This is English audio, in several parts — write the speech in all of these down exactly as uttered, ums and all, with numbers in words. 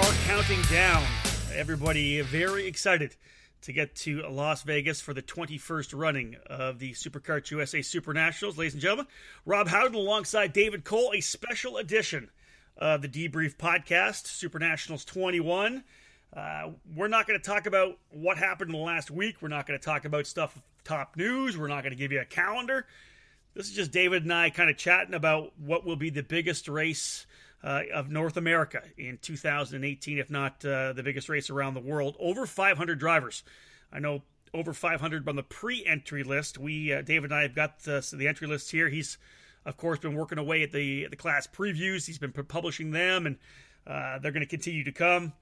are counting down. Everybody very excited to get to Las Vegas for the twenty-first running of the SuperKarts U S A Supernationals. Ladies and gentlemen, Rob Howden alongside David Cole, a special edition of the Debrief Podcast, Supernationals twenty-one. Uh, we're not going to talk about what happened in the last week. We're not going to talk about stuff, top news. We're not going to give you a calendar. This is just David and I kind of chatting about what will be the biggest race uh, of North America in two thousand eighteen, if not uh, the biggest race around the world. Over five hundred drivers. I know over five hundred on the pre-entry list. We, uh, David and I have got the, the entry list here. He's, of course, been working away at the, the class previews. He's been publishing them, and uh, they're going to continue to come.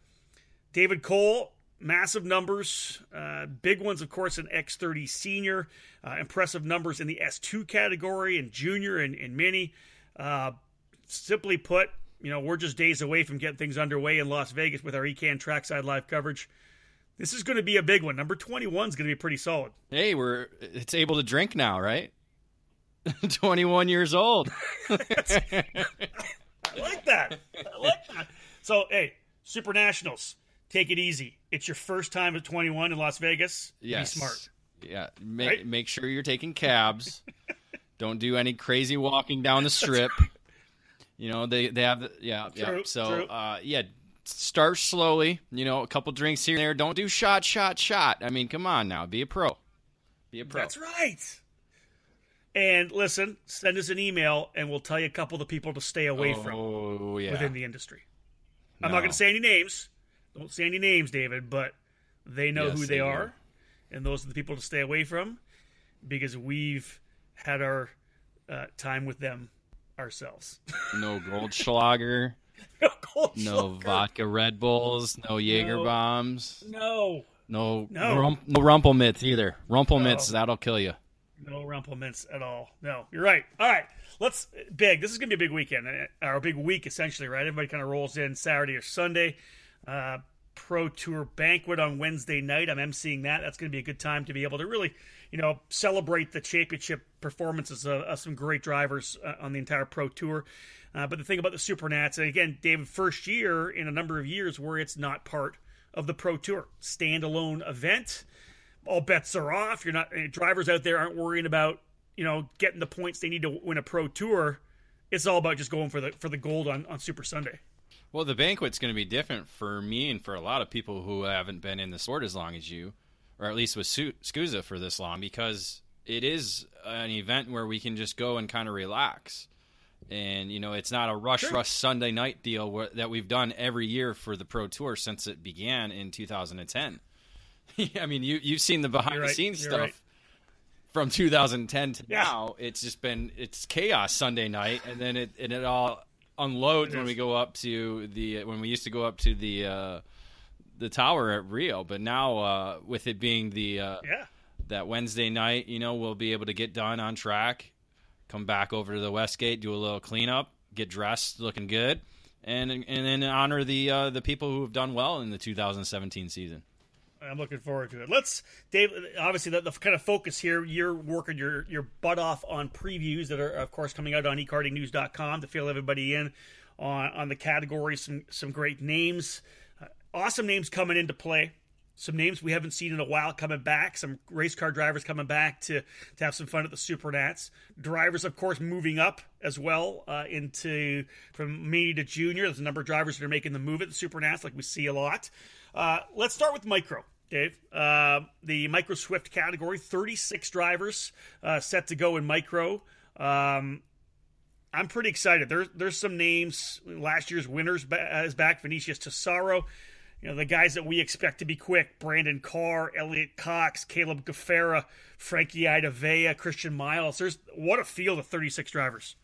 David Cole, massive numbers, uh, big ones, of course, in X thirty senior, uh, impressive numbers in the S two category and junior and, and mini. Uh, simply put, you know, we're just days away from getting things underway in Las Vegas with our ECAN trackside live coverage. This is going to be a big one. Number twenty-one is going to be pretty solid. Hey, we're it's able to drink now, right? twenty-one years old. I like that. I like that. So, hey, Supernationals. Take it easy. It's your first time at twenty-one in Las Vegas. Yes. Be smart. Yeah. Make, right? make sure you're taking cabs. Don't do any crazy walking down the strip. You know, they, they have, the, yeah. True, yeah. So, true. Uh, yeah, start slowly. You know, a couple drinks here and there. Don't do shot, shot, shot. I mean, come on now. Be a pro. Be a pro. That's right. And listen, send us an email and we'll tell you a couple of the people to stay away oh, from yeah. within the industry. No. I'm not going to say any names. Don't say any names, David, but they know yes, who they, they are, do. And those are the people to stay away from because we've had our uh, time with them ourselves. No Goldschlager, no, Goldschlager. No vodka Red Bulls, no Jaeger no. bombs, no, no, no, rump, no Rumpelmints either. Rumpelmints, no. That'll kill you. No Rumpelmints at all. No, you're right. All right, let's big. This is gonna be a big weekend, our big week essentially, right? Everybody kind of rolls in Saturday or Sunday. Uh, Pro Tour banquet on Wednesday night. I'm emceeing that. That's going to be a good time to be able to really, you know, celebrate the championship performances of, of some great drivers uh, on the entire Pro Tour. Uh, but the thing about the Supernats, and again, David, first year in a number of years where it's not part of the Pro Tour. Standalone event. All bets are off. You're not, drivers out there aren't worrying about, you know, getting the points they need to win a Pro Tour. It's all about just going for the, for the gold on, on Super Sunday. Well, the banquet's going to be different for me and for a lot of people who haven't been in the sport as long as you, or at least with SKUSA for this long, because it is an event where we can just go and kind of relax. And, you know, it's not a rush, sure. rush Sunday night deal where, that we've done every year for the Pro Tour since it began in two thousand ten. I mean, you, you've seen the behind-the-scenes right. stuff right. from two thousand ten to yeah. now. It's just been – it's chaos Sunday night, and then it and it all – unloads when we go up to the when we used to go up to the uh the tower at Rio, but now uh with it being the uh yeah. that Wednesday night, you know, we'll be able to get done on track, come back over to the West Gate, do a little cleanup, get dressed looking good, and and then honor the uh the people who have done well in the two thousand seventeen season. I'm looking forward to it. Let's, Dave, obviously the, the kind of focus here, you're working your, your butt off on previews that are, of course, coming out on e carding news dot com to fill everybody in on, on the categories, some, some great names, uh, awesome names coming into play, some names we haven't seen in a while coming back, some race car drivers coming back to, to have some fun at the Supernats, drivers, of course, moving up as well uh, into from mini to junior. There's a number of drivers that are making the move at the Supernats like we see a lot. Uh, let's start with micro, Dave. Uh, the micro Swift category, thirty-six drivers uh, set to go in micro. Um, I'm pretty excited. There's there's some names. Last year's winners is back. Vinicius Tessaro. You know, the guys that we expect to be quick: Brandon Carr, Elliot Cox, Caleb Gaffera, Frankie Idavea, Christian Miles. There's what a field of thirty-six drivers.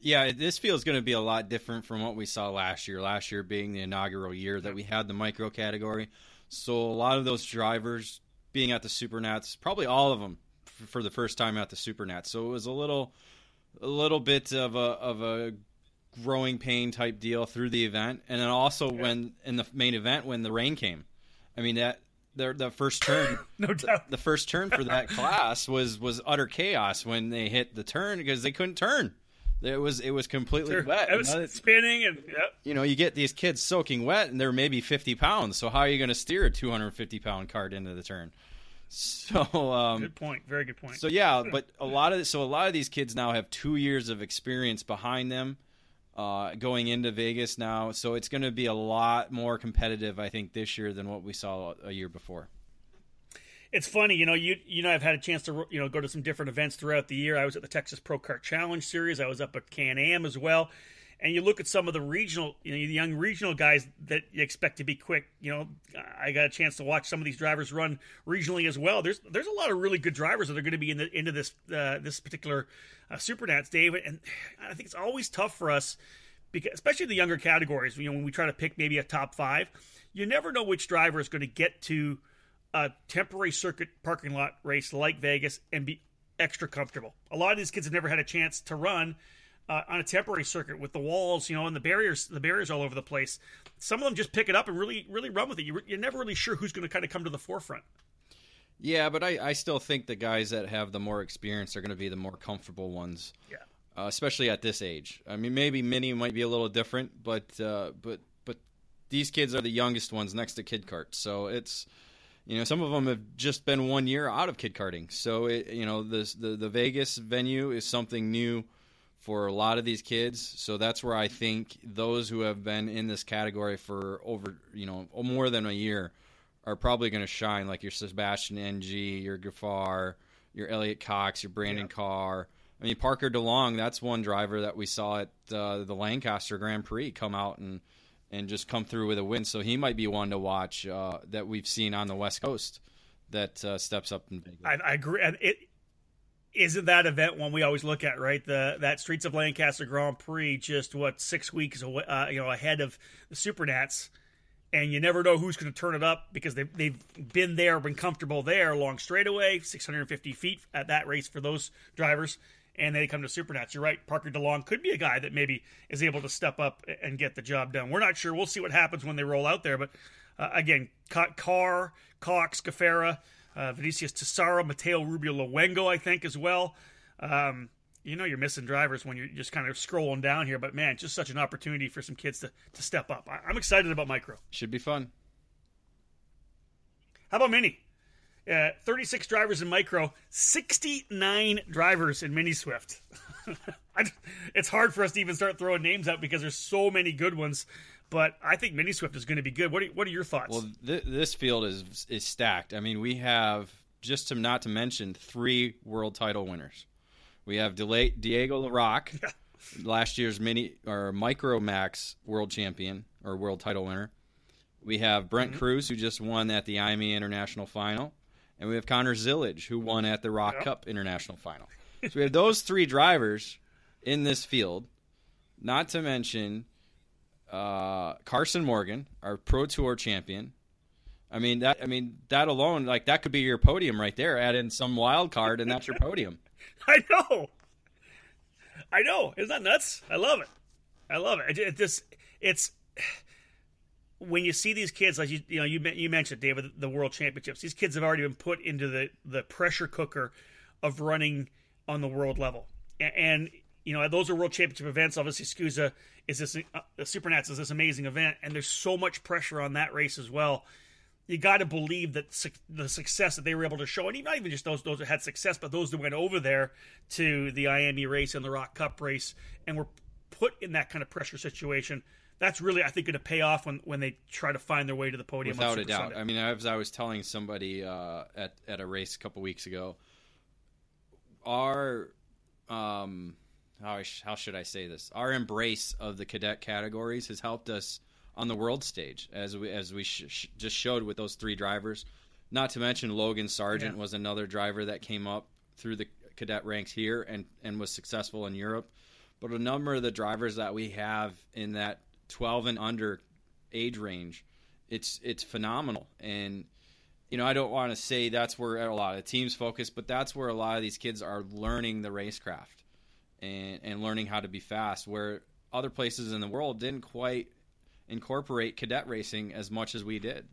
Yeah, this field's going to be a lot different from what we saw last year, last year being the inaugural year that we had the micro category. So a lot of those drivers being at the Supernats, probably all of them for the first time at the Supernats. So it was a little a little bit of a of a growing pain type deal through the event. And then also yeah. when in the main event when the rain came. I mean, that the, the first turn no doubt. The, the first turn for that class was was utter chaos when they hit the turn because they couldn't turn. It was it was completely they're wet. It was you know, spinning, and yep. you know, you get these kids soaking wet, and they're maybe fifty pounds. So how are you going to steer a two hundred fifty pound cart into the turn? So um, good point, very good point. So yeah, but a lot of so a lot of these kids now have two years of experience behind them, uh, going into Vegas now. So it's going to be a lot more competitive, I think, this year than what we saw a year before. It's funny, you know, you you know, I've had a chance to, you know, go to some different events throughout the year. I was at the Texas Pro Kart Challenge Series. I was up at Can-Am as well. And you look at some of the regional, you know, the young regional guys that you expect to be quick. You know, I got a chance to watch some of these drivers run regionally as well. There's there's a lot of really good drivers that are going to be in the into this uh, this particular uh, Supernats, Dave. And I think it's always tough for us, because especially the younger categories. You know, when we try to pick maybe a top five, you never know which driver is going to get to a temporary circuit parking lot race like Vegas and be extra comfortable. A lot of these kids have never had a chance to run uh, on a temporary circuit with the walls, you know, and the barriers, the barriers all over the place. Some of them just pick it up and really, really run with it. You're, you're never really sure who's going to kind of come to the forefront. Yeah, but I, I still think the guys that have the more experience are going to be the more comfortable ones. Yeah, uh, especially at this age. I mean, maybe Minnie might be a little different, but uh, but but these kids are the youngest ones next to Kid Kart, so it's. You know, some of them have just been one year out of kid karting. So, it, you know, this, the, the Vegas venue is something new for a lot of these kids. So that's where I think those who have been in this category for over, you know, more than a year are probably going to shine, like your Sebastian N G, your Gaffar, your Elliot Cox, your Brandon yeah. Carr. I mean, Parker DeLong, that's one driver that we saw at uh, the Lancaster Grand Prix come out and – and just come through with a win. So he might be one to watch uh, that we've seen on the West Coast that uh, steps up in Vegas. I, I agree. And it isn't that event one we always look at, right? The that Streets of Lancaster Grand Prix, just what, six weeks away, uh, you know, ahead of the Supernats. And you never know who's going to turn it up, because they've, they've been there, been comfortable there, long straightaway, six hundred fifty feet at that race for those drivers. And they come to Supernats. You're right. Parker DeLong could be a guy that maybe is able to step up and get the job done. We're not sure. We'll see what happens when they roll out there. But uh, again, Carr, Cox, Gaffera, uh, Vinicius Tessaro, Mateo Rubio Luengo, I think, as well. Um, you know, you're missing drivers when you're just kind of scrolling down here. But man, just such an opportunity for some kids to, to step up. I, I'm excited about micro. Should be fun. How about mini? Uh, thirty-six drivers in micro, sixty-nine drivers in mini Swift. I, it's hard for us to even start throwing names out because there's so many good ones, but I think mini Swift is going to be good. What are, what are your thoughts? Well, th- this field is is stacked. I mean, we have, just to not to mention, three world title winners. We have De- Diego LaRock, yeah. last year's mini or micro max world champion or world title winner. We have Brent mm-hmm. Cruz, who just won at the I M E International Final. And we have Connor Zillage, who won at the Rock yep. Cup International Final. So we have those three drivers in this field, not to mention uh, Carson Morgan, our Pro Tour champion. I mean, that I mean that alone, like, that could be your podium right there. Add in some wild card, and that's your podium. I know. I know. Isn't that nuts? I love it. I love it. It just, it's... When you see these kids, like you, you know, you you mentioned, David, the World Championships. These kids have already been put into the, the pressure cooker of running on the world level, and, and you know, those are World Championship events. Obviously, SKUSA is this uh, Supernats is this amazing event, and there's so much pressure on that race as well. You got to believe that su- the success that they were able to show, and not even just those those that had success, but those that went over there to the I M E race and the Rock Cup race, and were put in that kind of pressure situation. That's really, I think, going to pay off when, when they try to find their way to the podium. Without a doubt. Sunday. I mean, as I was telling somebody uh, at, at a race a couple weeks ago, our, um, how, how should I say this? Our embrace of the cadet categories has helped us on the world stage, as we, as we sh- sh- just showed with those three drivers. Not to mention Logan Sargent yeah. was another driver that came up through the cadet ranks here and, and was successful in Europe. But a number of the drivers that we have in that twelve and under age range, it's it's phenomenal. And you know, I don't want to say that's where a lot of teams focus, but that's where a lot of these kids are learning the racecraft and and learning how to be fast, where other places in the world didn't quite incorporate cadet racing as much as we did.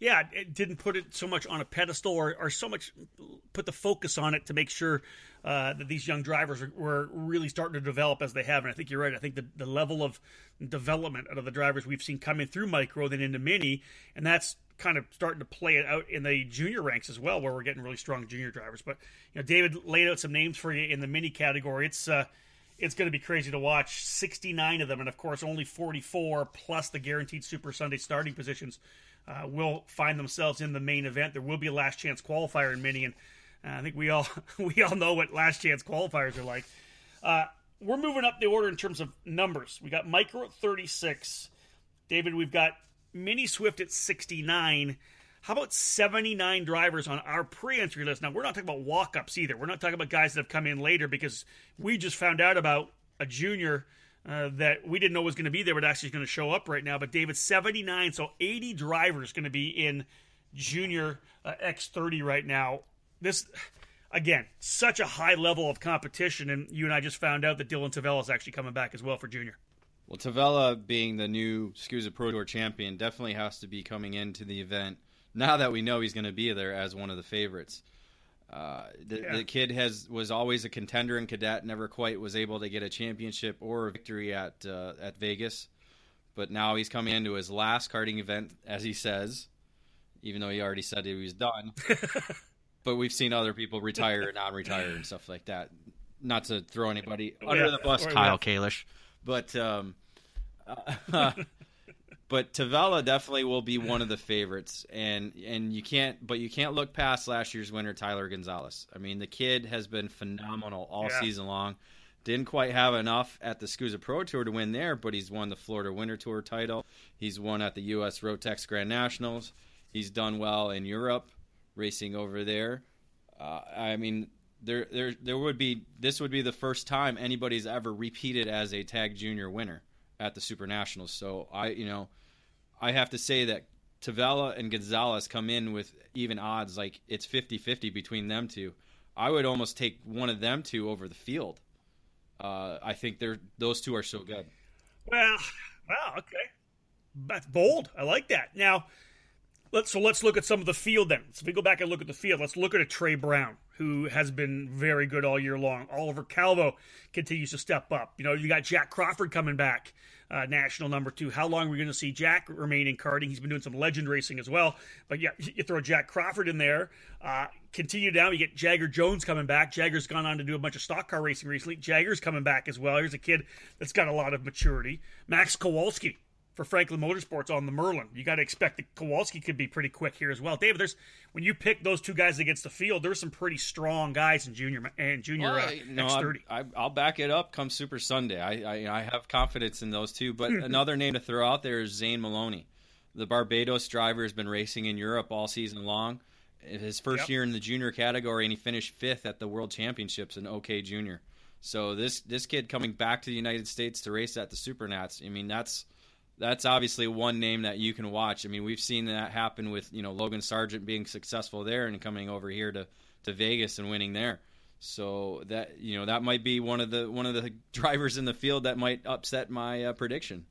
yeah, it didn't put it so much on a pedestal or, or so much put the focus on it to make sure uh, that these young drivers are, were really starting to develop as they have. And I think you're right. I think the, the level of development out of the drivers we've seen coming through micro then into mini, and that's kind of starting to play it out in the junior ranks as well, where we're getting really strong junior drivers. But, you know, David laid out some names for you in the mini category. It's uh, it's going to be crazy to watch. sixty-nine of them, and, of course, only forty-four plus the guaranteed Super Sunday starting positions uh, will find themselves in the main event. There will be a last-chance qualifier in mini, and uh, I think we all we all know what last-chance qualifiers are like. Uh, we're moving up the order in terms of numbers. We got micro at thirty-six. David, we've got Mini Swift at sixty-nine. How about seventy-nine drivers on our pre-entry list? Now, we're not talking about walk-ups either. We're not talking about guys that have come in later, because we just found out about a junior uh, that we didn't know was going to be there, but actually is going to show up right now. But David, seventy-nine, so eighty drivers going to be in junior uh, X thirty right now. This, again, such a high level of competition, and you and I just found out that Dylan Tavella is actually coming back as well for junior. Well, Tavella, being the new SKUSA Pro Tour champion, definitely has to be coming into the event now that we know he's going to be there as one of the favorites. Uh, the, yeah. the kid has was always a contender in cadet, never quite was able to get a championship or a victory at uh, at Vegas. But now he's coming into his last karting event, as he says, even though he already said he was done. But we've seen other people retire and non-retire and stuff like that. Not to throw anybody yeah. under the bus, or Kyle Kalish. But um, uh, but Tavella definitely will be one of the favorites, and and you can't but you can't look past last year's winner, Tyler Gonzalez. I mean, the kid has been phenomenal all yeah. season long. Didn't quite have enough at the SKUSA Pro Tour to win there, but he's won the Florida Winter Tour title. He's won at the U S Rotex Grand Nationals. He's done well in Europe, racing over there. Uh, I mean. There, there, there would be. This would be the first time anybody's ever repeated as a tag junior winner at the Supernationals. So I, you know, I have to say that Tavella and Gonzalez come in with even odds, like it's fifty-fifty between them two. I would almost take one of them two over the field. Uh, I think they're those two are so good. Well, wow, okay, that's bold. I like that. Now, let's so let's look at some of the field then. So if we go back and look at the field, let's look at a Trey Brown, who has been very good all year long. Oliver Calvo continues to step up. You know, you got Jack Crawford coming back, uh, national number two. How long are we going to see Jack remain in karting? He's been doing some legend racing as well. But yeah, you throw Jack Crawford in there. Uh, continue down, you get Jagger Jones coming back. Jagger's gone on to do a bunch of stock car racing recently. Jagger's coming back as well. Here's a kid that's got a lot of maturity. Max Kowalski for Franklin Motorsports on the Merlin. You got to expect that Kowalski could be pretty quick here as well. David, there's when you pick those two guys against the field, there's some pretty strong guys in junior and junior well, uh, no, X thirty. I, I, I'll back it up come Super Sunday. I, I I have confidence in those two. But another name to throw out there is Zane Maloney. The Barbados driver has been racing in Europe all season long. His first yep. year in the junior category, and he finished fifth at the World Championships in OK Junior. So this this kid coming back to the United States to race at the Supernats, I mean, that's That's obviously one name that you can watch. I mean, we've seen that happen with, you know, Logan Sargent being successful there and coming over here to, to Vegas and winning there. So that, you know, that might be one of the one of the drivers in the field that might upset my uh, prediction.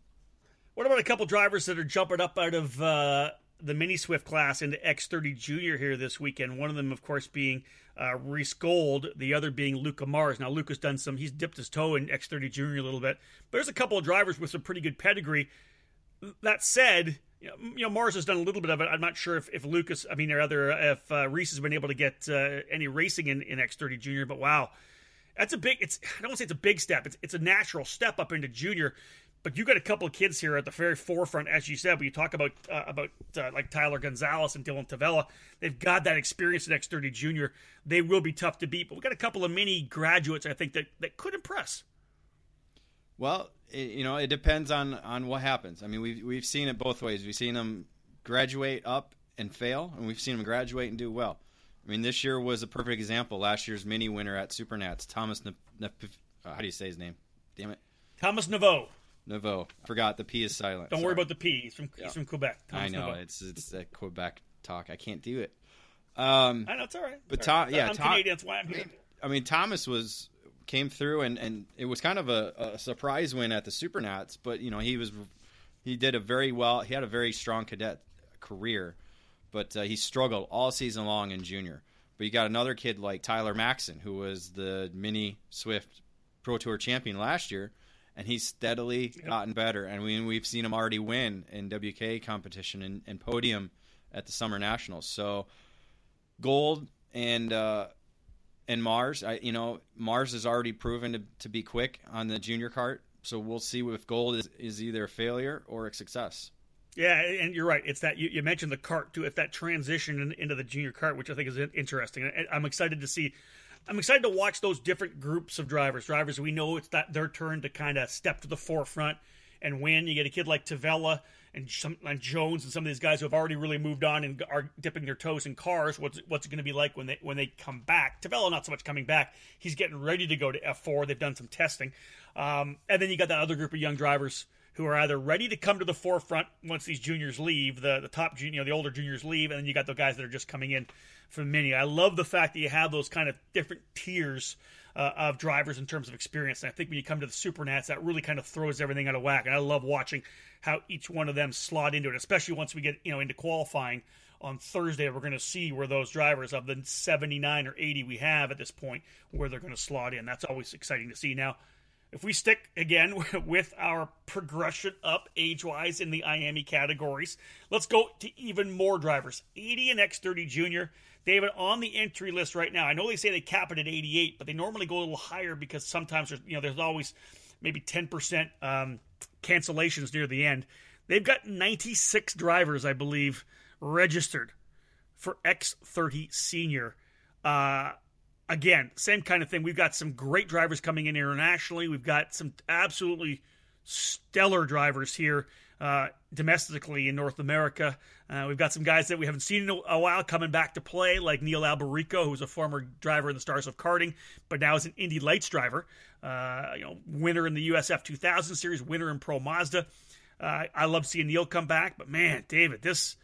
What about a couple drivers that are jumping up out of uh, the Mini Swift class into X thirty Junior here this weekend? One of them, of course, being uh, Reese Gold, the other being Luca Mars. Now, Luca's done some, he's dipped his toe in X thirty Junior a little bit. But there's a couple of drivers with some pretty good pedigree. That said, you know, Mars has done a little bit of it. I'm not sure if, if Lucas, I mean, or other, if uh, Reese has been able to get uh, any racing in, in X thirty Junior, but wow, that's a big, it's, I don't want to say it's a big step. It's, it's a natural step up into Junior, but you got a couple of kids here at the very forefront, as you said, when you talk about, uh, about uh, like Tyler Gonzalez and Dylan Tavella, they've got that experience in X thirty Junior. They will be tough to beat, but we've got a couple of mini graduates, I think, that, that could impress. Well, it, you know, it depends on, on what happens. I mean, we've, we've seen it both ways. We've seen them graduate up and fail, and we've seen them graduate and do well. I mean, this year was a perfect example. Last year's mini winner at Supernats, Thomas Ne- Ne- uh, how do you say his name? Damn it. Thomas Neveu. Neveu. I forgot. The P is silent. Don't Sorry. worry about the P. He's from, yeah. he's from Quebec. Thomas I know. Neveu. It's it's that Quebec talk. I can't do it. Um, I know. It's all right. But Tom, yeah, I'm Tom, Canadian. That's why I'm here. I mean, Thomas was... came through and, and it was kind of a, a surprise win at the Supernats, but you know, he was, he did a very well, he had a very strong cadet career, but uh, he struggled all season long in junior. But you got another kid like Tyler Maxson, who was the mini Swift Pro Tour champion last year, and he's steadily yep. gotten better. And we, we've seen him already win in W K competition and, and podium at the Summer Nationals. So gold and uh, and Mars, I, you know, Mars is already proven to, to be quick on the junior kart. So we'll see if gold is, is either a failure or a success. Yeah, and you're right. It's that you, you mentioned the kart too. If that transition in, into the junior kart, which I think is interesting, I'm excited to see. I'm excited to watch those different groups of drivers. Drivers we know it's that their turn to kind of step to the forefront and win. You get a kid like Tavella and, some, and Jones and some of these guys who have already really moved on and are dipping their toes in cars. What's what's it going to be like when they when they come back? Tavella not so much coming back. He's getting ready to go to F four. They've done some testing, um, and then you got that other group of young drivers who are either ready to come to the forefront once these juniors leave, the the top junior, you know, the older juniors leave, and then you got the guys that are just coming in from mini. I love the fact that you have those kind of different tiers uh, of drivers in terms of experience. And I think when you come to the Supernats, that really kind of throws everything out of whack. And I love watching how each one of them slot into it, especially once we get you know into qualifying on Thursday. We're going to see where those drivers of the seventy-nine or eighty we have at this point, where they're going to slot in. That's always exciting to see. Now, if we stick, again, with our progression up age-wise in the I M E categories, let's go to even more drivers. eighty and X thirty Junior. David, on the entry list right now, I know they say they cap it at eighty-eight, but they normally go a little higher because sometimes there's, you know, there's always maybe ten percent um, cancellations near the end. They've got ninety-six drivers, I believe, registered for X thirty Senior. Uh Again, same kind of thing. We've got some great drivers coming in internationally. We've got some absolutely stellar drivers here uh, domestically in North America. Uh, we've got some guys that we haven't seen in a while coming back to play, like Neil Alberico, who's a former driver in the Stars of Karting, but now is an Indy Lights driver, uh, you know, winner in the U S F two thousand series, winner in Pro Mazda. Uh, I love seeing Neil come back, but man, David, this,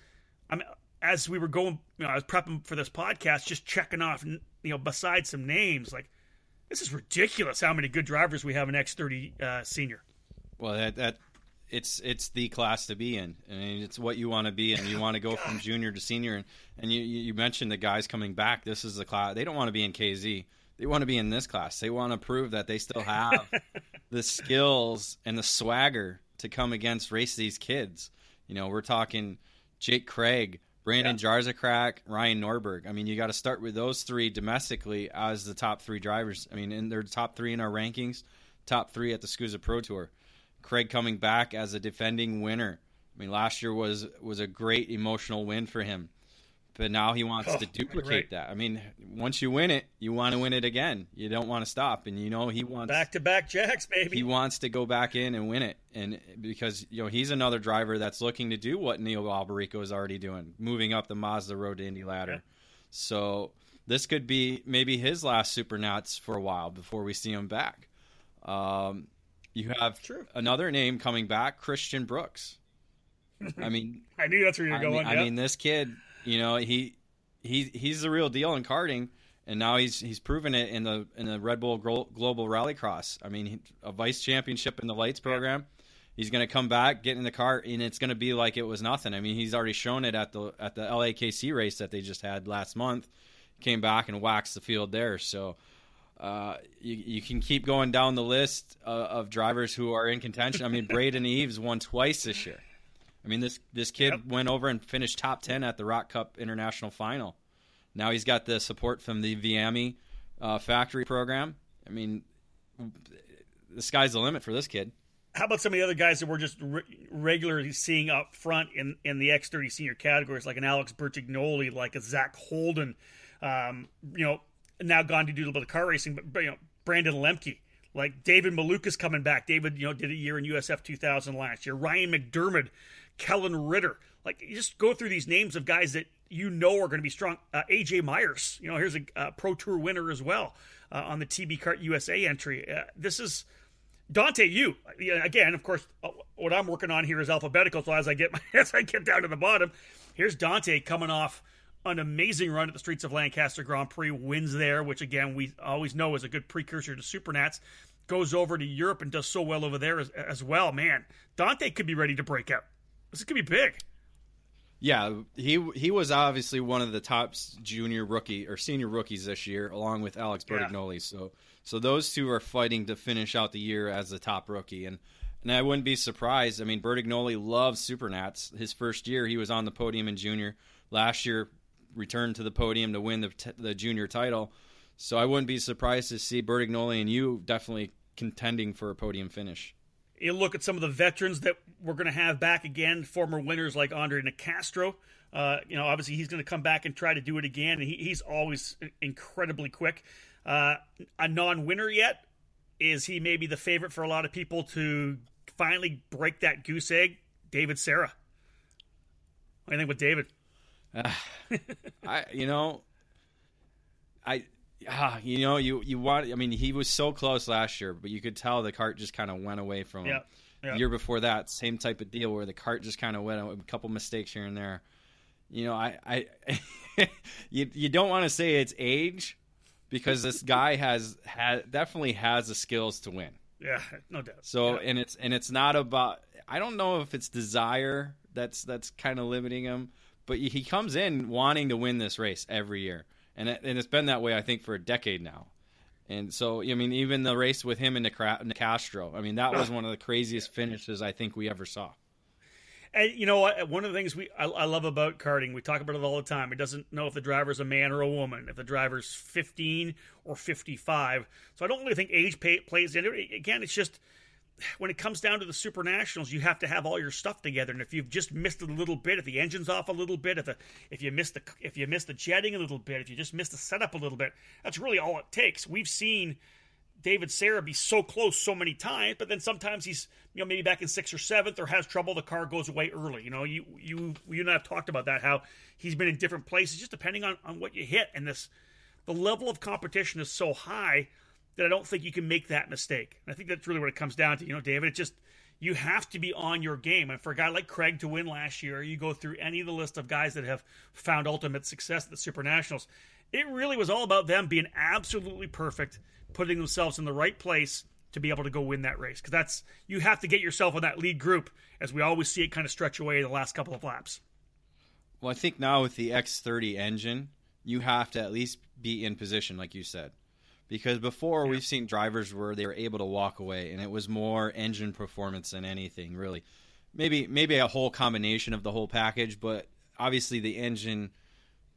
I'm as we were going, you know, I was prepping for this podcast, just checking off, you know, besides some names, like, this is ridiculous how many good drivers we have in X thirty uh, Senior. Well, that, that it's it's the class to be in. I mean, it's what you want to be in. You want to go from junior to senior. And, and you, you mentioned the guys coming back. This is the class. They don't want to be in K Z. They want to be in this class. They want to prove that they still have the skills and the swagger to come against race these kids. You know, we're talking Jake Craig, Brandon yeah. Jarzakrak, Ryan Norberg. I mean, you got to start with those three domestically as the top three drivers. I mean, and they're top three in our rankings, top three at the SKUSA Pro Tour. Craig coming back as a defending winner. I mean, last year was was a great emotional win for him, but now he wants oh, to duplicate right. that. I mean, once you win it, you want to win it again. You don't want to stop, and you know he wants back-to-back jacks, baby. He wants to go back in and win it, and because you know he's another driver that's looking to do what Neil Alberico is already doing, moving up the Mazda Road to Indy ladder. Yeah. So this could be maybe his last Supernats for a while before we see him back. Um, you have True. another name coming back, Christian Brooks. I mean, I knew that's where you're I going. Mean, yeah. I mean, this kid. You know, he he he's the real deal in karting, and now he's he's proven it in the in the Red Bull Global Rallycross. I mean, a vice championship in the Lights program. He's going to come back, get in the car, and it's going to be like it was nothing. I mean, he's already shown it at the at the L A K C race that they just had last month. Came back and waxed the field there. So uh, you you can keep going down the list uh, of drivers who are in contention. I mean, Braden Eves won twice this year. I mean, this this kid yep. went over and finished top ten at the Rock Cup International Final. Now he's got the support from the V A M I uh, factory program. I mean, the sky's the limit for this kid. How about some of the other guys that we're just re- regularly seeing up front in, in the X thirty Senior categories, like an Alex Bertignoli, like a Zach Holden, um, you know, now gone to do a little bit of car racing, but you know, Brandon Lemke. Like David Malukas coming back. David, you know, did a year in U S F two thousand last year. Ryan McDermott, Kellen Ritter. Like, you just go through these names of guys that you know are going to be strong. Uh, A J Myers, you know, here's a uh, Pro Tour winner as well uh, on the T B Kart U S A entry. Uh, this is Dante Yu. Again, of course, what I'm working on here is alphabetical. So as I get my, as I get down to the bottom, here's Dante coming off an amazing run at the streets of Lancaster Grand Prix, wins there, which again we always know is a good precursor to Supernats. Goes over to Europe and does so well over there as, as well. Man, Dante could be ready to break out. This could be big. Yeah, he he was obviously one of the top junior rookie or senior rookies this year, along with Alex Bertignoli. Yeah. So so those two are fighting to finish out the year as the top rookie, and and I wouldn't be surprised. I mean, Bertignoli loves Supernats. His first year, he was on the podium in junior. Last year, returned to the podium to win the t- the junior title. So I wouldn't be surprised to see Bertignoli and you definitely contending for a podium finish. You look at some of the veterans that we're going to have back again, former winners like Andre Nicastro. Uh, you know, obviously he's going to come back and try to do it again. And he, he's always incredibly quick. Uh, a non-winner yet. Is he maybe the favorite for a lot of people to finally break that goose egg? David Serra. What do you think with David? Uh, I, you know, I, ah, you know, you, you want, I mean, he was so close last year, but you could tell the cart just kind of went away from him. Yeah, yeah. The year before that, same type of deal where the cart just kind of went a couple mistakes here and there. You know, I, I, you, you don't want to say it's age because this guy has, has definitely has the skills to win. Yeah, no doubt. So, yeah. and it's, and it's not about, I don't know if it's desire that's, that's kind of limiting him, but he comes in wanting to win this race every year. And it, and it's been that way, I think, for a decade now. And so, I mean, even the race with him and Nicastro, I mean, that was one of the craziest finishes I think we ever saw. And, you know, one of the things we I, I love about karting, we talk about it all the time. It doesn't know if the driver's a man or a woman, if the driver's fifteen or fifty-five. So I don't really think age pay, plays into it. Again, it's just when it comes down to the Super Nationals, you have to have all your stuff together. And if you've just missed a little bit, if the engine's off a little bit, if the, if you missed the if you missed the jetting a little bit, if you just missed the setup a little bit, that's really all it takes. We've seen David Serra be so close so many times, but then sometimes he's, you know, maybe back in sixth or seventh or has trouble. The car goes away early. You know, you you you and I have talked about that, how he's been in different places, just depending on, on what you hit. And this the level of competition is so high that I don't think you can make that mistake. And I think that's really what it comes down to. You know, David, it's just, you have to be on your game. And for a guy like Craig to win last year, you go through any of the list of guys that have found ultimate success at the Super Nationals. It really was all about them being absolutely perfect, putting themselves in the right place to be able to go win that race. Because that's, you have to get yourself in that lead group, as we always see it kind of stretch away the last couple of laps. Well, I think now with the X thirty engine, you have to at least be in position, like you said. Because before, yeah. we've seen drivers where they were able to walk away, and it was more engine performance than anything, really. Maybe maybe a whole combination of the whole package, but obviously the engine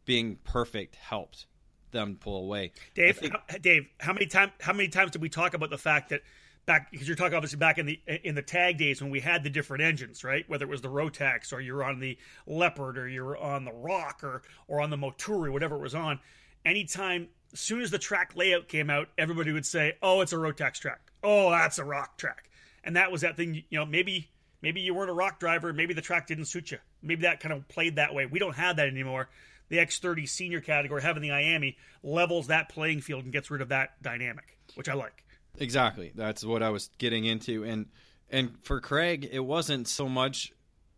being perfect helped them pull away. Dave, think, how, Dave, how many time how many times did we talk about the fact that back, because you're talking obviously back in the in the tag days when we had the different engines, right? Whether it was the Rotax or you're on the Leopard or you're on the Rock or or on the Moturi, whatever it was on, anytime. As soon as the track layout came out, everybody would say, oh, it's a Rotax track. Oh, that's a Rock track. And that was that thing, you know, maybe maybe you weren't a Rock driver. Maybe the track didn't suit you. Maybe that kind of played that way. We don't have that anymore. The X thirty senior category, having the I M E, levels that playing field and gets rid of that dynamic, which I like. Exactly. That's what I was getting into. And and for Craig, it wasn't so much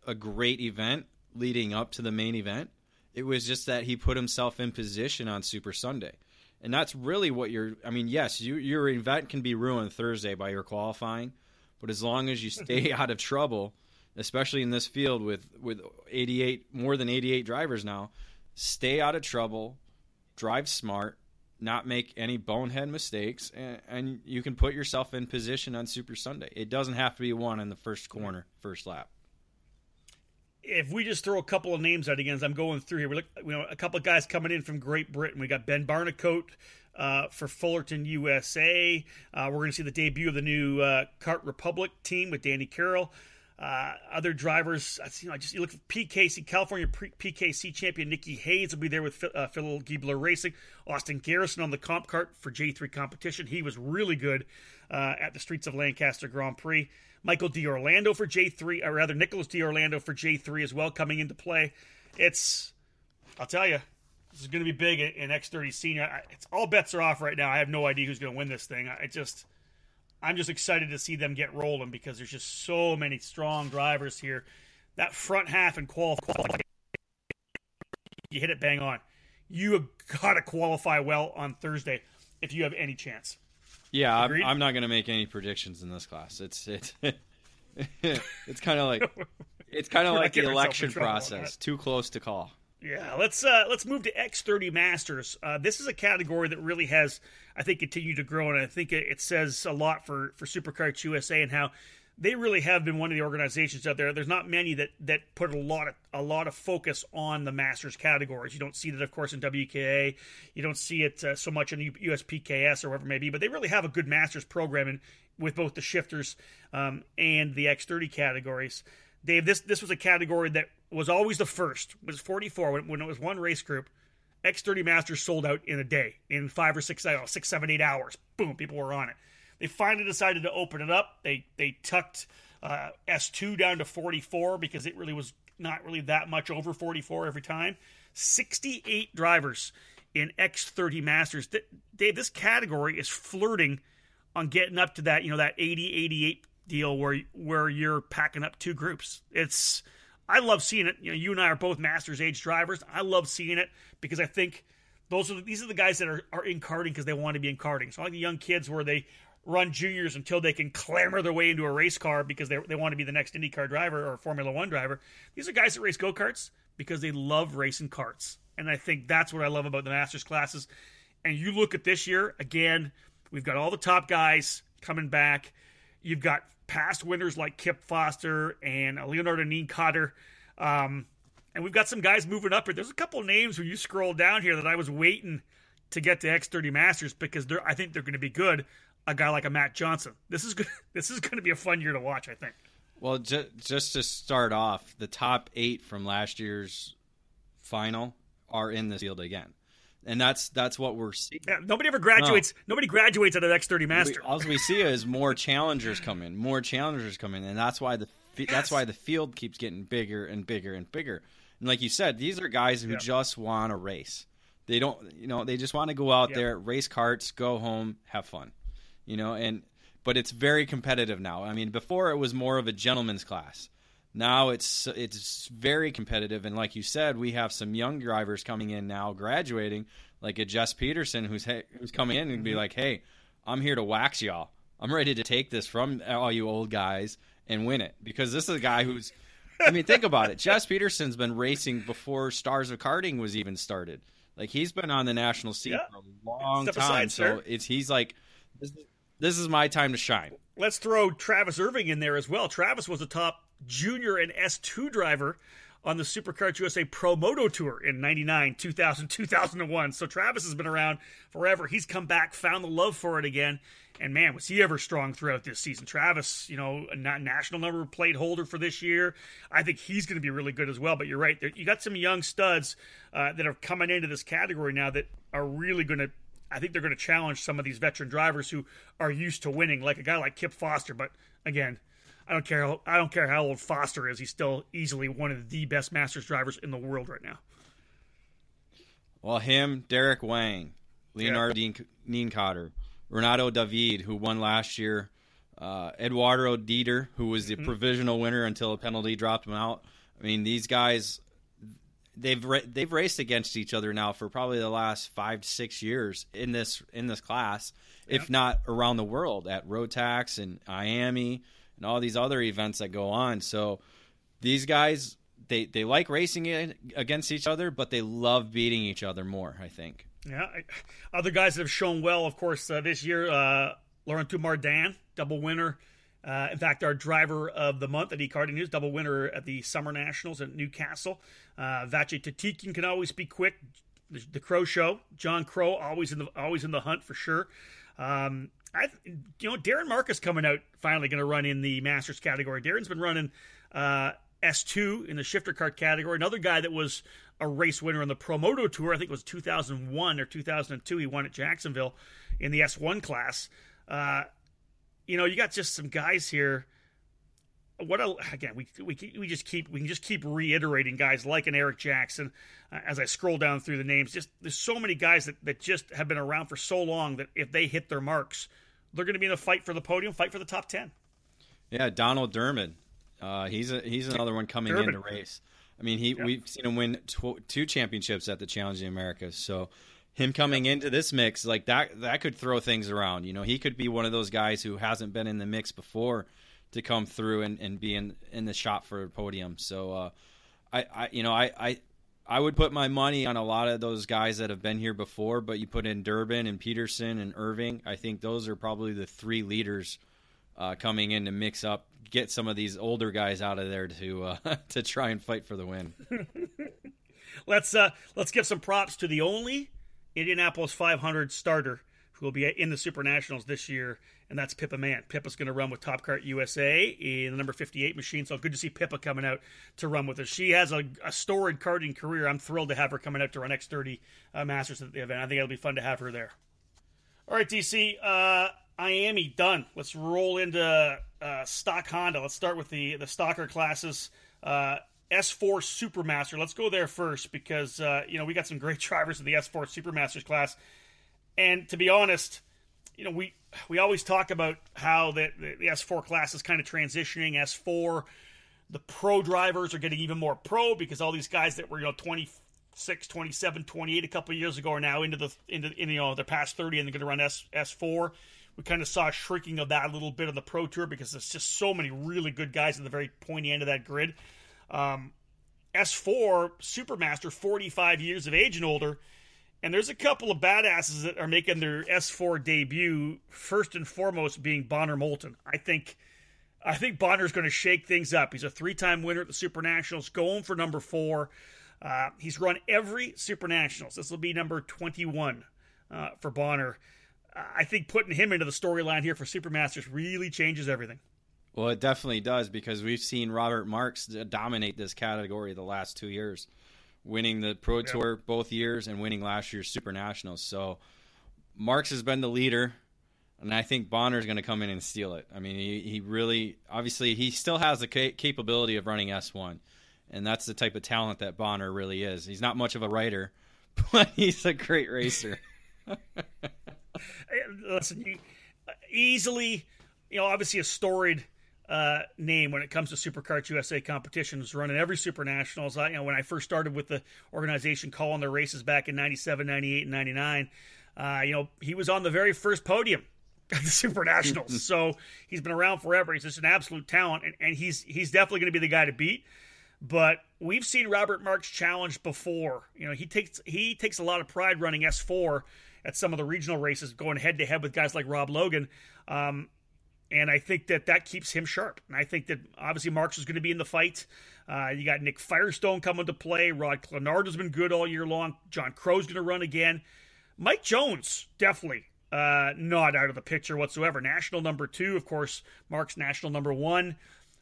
a great event leading up to the main event. It was just that he put himself in position on Super Sunday. And that's really what you're – I mean, yes, you, your event can be ruined Thursday by your qualifying, but as long as you stay out of trouble, especially in this field with, with eighty-eight more than eighty-eight drivers now, stay out of trouble, drive smart, not make any bonehead mistakes, and, and you can put yourself in position on Super Sunday. It doesn't have to be one in the first corner, first lap. If we just throw a couple of names out again, as I'm going through here, we look, you know, a couple of guys coming in from Great Britain. We got Ben Barnicoat uh, for Fullerton, U S A. Uh, we're going to see the debut of the new uh, Kart Republic team with Danny Carroll. Uh, other drivers, you know, I just you look at P K C, California P K C champion Nikki Hayes will be there with uh, Phil Giebler Racing. Austin Garrison on the comp kart for J three competition. He was really good uh, at the Streets of Lancaster Grand Prix. Michael DiOrlando for J three, or rather Nicholas DiOrlando for J three as well coming into play. It's, I'll tell you, this is going to be big in X thirty Senior. It's all bets are off right now. I have no idea who's going to win this thing. I just, I'm just excited to see them get rolling because there's just so many strong drivers here. That front half and qualify, you hit it bang on. You have got to qualify well on Thursday if you have any chance. Yeah, I'm, I'm not going to make any predictions in this class. It's it's it's kind of like It's kind of like the election process. Too close to call. Yeah, let's uh, let's move to X thirty Masters. Uh, this is a category that really has, I think, continued to grow, and I think it, it says a lot for, for SuperKarts U S A and how they really have been one of the organizations out there. There's not many that, that put a lot of a lot of focus on the Masters categories. You don't see that, of course, in W K A. You don't see it uh, so much in U S P K S or whatever it may be, but they really have a good Masters program in, with both the shifters um, and the X thirty categories. Dave, this this was a category that was always the first. It was forty-four when, when it was one race group. X thirty Masters sold out in a day, in five or six, oh, six, seven, eight hours. Boom, people were on it. They finally decided to open it up. They they tucked uh, S two down to forty-four because it really was not really that much over forty-four every time. sixty-eight drivers in X thirty Masters. Th- Dave, this category is flirting on getting up to that, you know, that eighty, eighty-eight deal where where you're packing up two groups. It's I love seeing it. You know, you and I are both Masters age drivers. I love seeing it because I think those are these are the guys that are, are in karting because they want to be in karting. So I like the young kids where they run juniors until they can clamor their way into a race car because they they want to be the next IndyCar driver or Formula One driver. These are guys that race go-karts because they love racing karts. And I think that's what I love about the Masters classes. And you look at this year, again, we've got all the top guys coming back. You've got past winners like Kip Foster and Leonardo Nien-Cotter. Um, and we've got some guys moving up here. There's a couple names when you scroll down here that I was waiting to get to X thirty Masters because they're I think they're going to be good. A guy like a Matt Johnson. This is good. This is going to be a fun year to watch, I think. Well, ju- just to start off, the top eight from last year's final are in this field again, and that's that's what we're seeing. Yeah, nobody ever graduates. No. Nobody graduates out of X thirty Master. All we see is more challengers come in, more challengers come in, and that's why the yes. that's why the field keeps getting bigger and bigger and bigger. And like you said, these are guys who yeah. just want to race. They don't, you know, they just want to go out yeah. there, race karts, go home, have fun. You know, and but it's very competitive now. I mean, before it was more of a gentleman's class. Now it's it's very competitive, and like you said, we have some young drivers coming in now, graduating, like a Jess Peterson, who's who's coming in and be like, "Hey, I'm here to wax y'all. I'm ready to take this from all you old guys and win it." Because this is a guy who's, I mean, think about it. Jess Peterson's been racing before Stars of Karting was even started. Like he's been on the national scene yeah. for a long Step time. Aside, so sir. it's he's like. This is, This is my time to shine. Let's throw Travis Irving in there as well. Travis was the top junior and S two driver on the SuperKarts U S A Pro Moto Tour in ninety-nine, two thousand, two thousand one. So Travis has been around forever. He's come back, found the love for it again. And, man, was he ever strong throughout this season. Travis, you know, a national number plate holder for this year. I think he's going to be really good as well. But you're right. You got some young studs uh, that are coming into this category now that are really going to, I think they're going to challenge some of these veteran drivers who are used to winning, like a guy like Kip Foster. But again, I don't care. I don't care how old Foster is. He's still easily one of the best Masters drivers in the world right now. Well, him, Derek Wang, Leonardo yeah. Nien-Cotter, Renato David, who won last year, uh, Eduardo Dieter, who was the mm-hmm. provisional winner until a penalty dropped him out. I mean, these guys. They've they've raced against each other now for probably the last five to six years in this in this class, yep. if not around the world at Rotax and I A M E and all these other events that go on. So these guys they they like racing against each other, but they love beating each other more. I think. Yeah, other guys that have shown well, of course, uh, this year. Uh, Laurentou Mardan, double winner. Uh, in fact, our driver of the month at eCarding News, double winner at the Summer Nationals at Newcastle. Uh, Vache Tatikin can always be quick. The, the Crow Show, John Crow, always in the always in the hunt for sure. Um, I, you know, Darren Marcus coming out finally going to run in the Masters category. Darren's been running uh, S two in the shifter kart category. Another guy that was a race winner on the Pro Moto Tour, I think it was two thousand one or two thousand two. He won at Jacksonville in the S one class. Uh, You know, you got just some guys here. What a, again? We we we just keep we can just keep reiterating guys like an Eric Jackson. Uh, as I scroll down through the names, just there's so many guys that, that just have been around for so long that if they hit their marks, they're going to be in a fight for the podium, fight for the top ten. Yeah, Donald Durman. Uh, he's a, he's another one coming Durman. in to race. I mean, he yeah. we've seen him win tw- two championships at the Challenge of the Americas. So. Him coming into this mix, like that that could throw things around. You know, he could be one of those guys who hasn't been in the mix before to come through and, and be in, in the shot for a podium. So, uh, I, I, you know, I, I, I would put my money on a lot of those guys that have been here before, but you put in Durbin and Peterson and Irving. I think those are probably the three leaders uh, coming in to mix up, get some of these older guys out of there to uh, to try and fight for the win. Let's uh, let's give some props to the only Indianapolis five hundred starter who will be in the Super Nationals this year, and that's Pippa Mann. Pippa's going to run with Top Kart U S A in the number fifty-eight machine, so good to see Pippa coming out to run with us. She has a, a storied karting career. I'm thrilled to have her coming out to run X thirty uh, Masters at the event. I think it'll be fun to have her there. All right, D C, uh, I M E done. Let's roll into uh, stock Honda. Let's start with the, the stocker classes. Uh, S four Supermaster. Let's go there first because, uh, you know, we got some great drivers in the S four Supermasters class. And to be honest, you know, we we always talk about how the, the S four class is kind of transitioning. S four, the pro drivers are getting even more pro because all these guys that were, you know, twenty-six, twenty-seven, twenty-eight a couple of years ago are now into the, into, in, you know, they're past thirty and they're going to run S, S4. We kind of saw a shrinking of that a little bit of the pro tour because there's just so many really good guys at the very pointy end of that grid. Um, S four Supermaster, forty-five years of age and older, and there's a couple of badasses that are making their S four debut. First and foremost, being Bonner Moulton. I think, I think Bonner's going to shake things up. He's a three-time winner at the Super Nationals, going for number four. Uh, he's run every Super Nationals. This will be number twenty-one uh, for Bonner. Uh, I think putting him into the storyline here for Supermasters really changes everything. Well, it definitely does because we've seen Robert Marks dominate this category the last two years, winning the Pro yeah. Tour both years and winning last year's Super Nationals. So Marks has been the leader, and I think Bonner's going to come in and steal it. I mean, he, he really – obviously, he still has the ca- capability of running S one, and that's the type of talent that Bonner really is. He's not much of a rider, but he's a great racer. Listen, you, easily, you know, obviously a storied – Uh, name when it comes to SuperKarts U S A competitions, running every Super Nationals. I, you know, when I first started with the organization calling their races back in ninety-seven, ninety-eight, and ninety-nine, uh, you know, he was on the very first podium at the Super Nationals. So he's been around forever. He's just an absolute talent, and, and he's he's definitely going to be the guy to beat. But we've seen Robert Marks challenged before. You know, he takes he takes a lot of pride running S four at some of the regional races, going head-to-head with guys like Rob Logan. Um And I think that that keeps him sharp. And I think that obviously Marks is going to be in the fight. Uh, you got Nick Firestone coming to play. Rod Clenard has been good all year long. John Crow's going to run again. Mike Jones, definitely uh, not out of the picture whatsoever. National number two, of course, Marks national number one.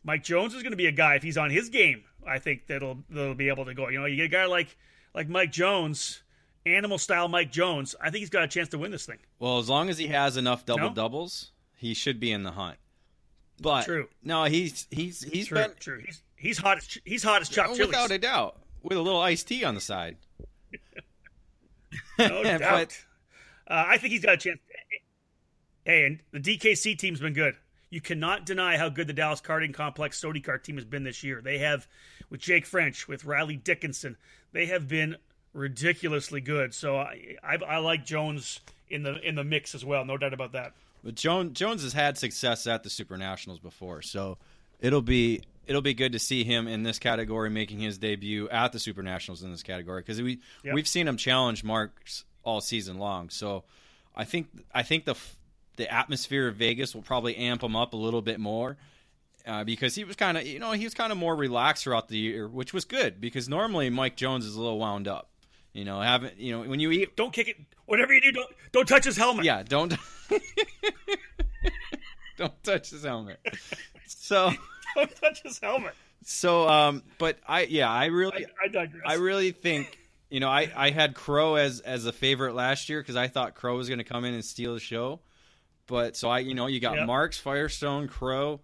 Mike Jones is going to be a guy, if he's on his game, I think that'll that'll be able to go. You know, you get a guy like like Mike Jones, animal-style Mike Jones, I think he's got a chance to win this thing. Well, as long as he has enough double-doubles... No? He should be in the hunt, but true. No, he's he's he's true, been true. He's he's hot as he's hot as chopped chilies, without a doubt, with a little iced tea on the side. No doubt. But, uh, I think he's got a chance. Hey, and the D K C team's been good. You cannot deny how good the Dallas Karting Complex SodiKart team has been this year. They have, with Jake French, with Riley Dickinson, they have been ridiculously good. So I I, I like Jones in the in the mix as well. No doubt about that. But Jones, Jones has had success at the Super Nationals before, so it'll be it'll be good to see him in this category making his debut at the Super Nationals in this category because we yep. we've seen him challenge Marks all season long. So I think I think the the atmosphere of Vegas will probably amp him up a little bit more uh, because he was kind of you know he was kind of more relaxed throughout the year, which was good because normally Mike Jones is a little wound up. You know, haven't you know when you eat? Don't kick it. Whatever you do, don't don't touch his helmet. Yeah, don't don't touch his helmet. So don't touch his helmet. So, um, but I yeah, I really I, I digress. I really think you know I, I had Crow as as a favorite last year because I thought Crow was going to come in and steal the show, but so I you know you got yep. Marks, Firestone, Crow,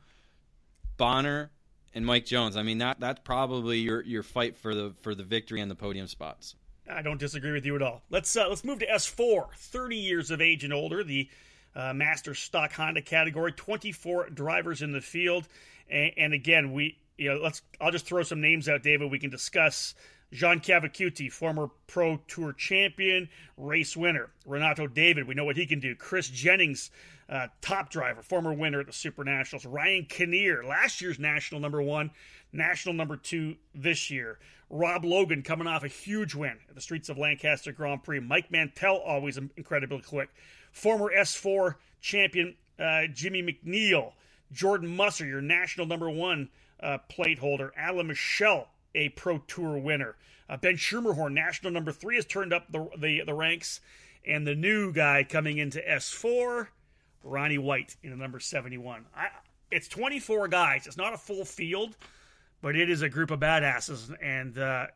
Bonner, and Mike Jones. I mean that that's probably your your fight for the for the victory and the podium spots. I don't disagree with you at all. Let's uh, let's move to S four, thirty years of age and older, the uh, Master Stock Honda category, twenty-four drivers in the field, and, and again we you know let's I'll just throw some names out, David. We can discuss Jean Cavacuti, former Pro Tour champion, race winner. Renato David, we know what he can do. Chris Jennings, uh, top driver, former winner at the Super Nationals. Ryan Kinnear, last year's national number one, national number two this year. Rob Logan coming off a huge win at the streets of Lancaster Grand Prix. Mike Mantell, always incredibly quick. Former S four champion uh, Jimmy McNeil. Jordan Musser, your national number one uh, plate holder. Alan Michelle, a Pro Tour winner. Uh, Ben Schermerhorn, national number three, has turned up the, the the ranks. And the new guy coming into S four, Ronnie White, in the number seventy-one. I, it's twenty-four guys. It's not a full field, but it is a group of badasses. And uh,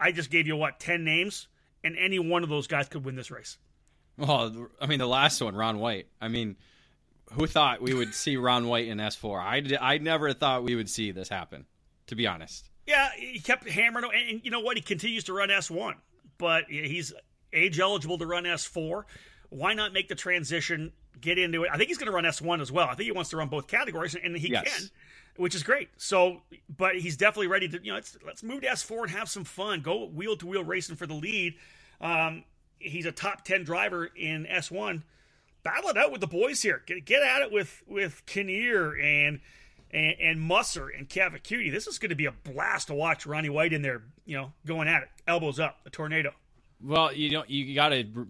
I just gave you, what, ten names? And any one of those guys could win this race. Well, I mean, the last one, Ron White. I mean, who thought we would see Ron White in S four? I, I never thought we would see this happen, to be honest. Yeah, he kept hammering, and you know what? He continues to run S one, but he's age eligible to run S four. Why not make the transition, get into it? I think he's going to run S one as well. I think he wants to run both categories, and he yes. can, which is great. So, but he's definitely ready to, you know, let's, let's move to S four and have some fun. Go wheel-to-wheel racing for the lead. Um, he's a top ten driver in S one. Battle it out with the boys here. Get, get at it with, with Kinnear and... And, and Musser and Cavacuti. This is going to be a blast to watch Ronnie White in there, you know, going at it, elbows up, a tornado. Well, you don't, you got to,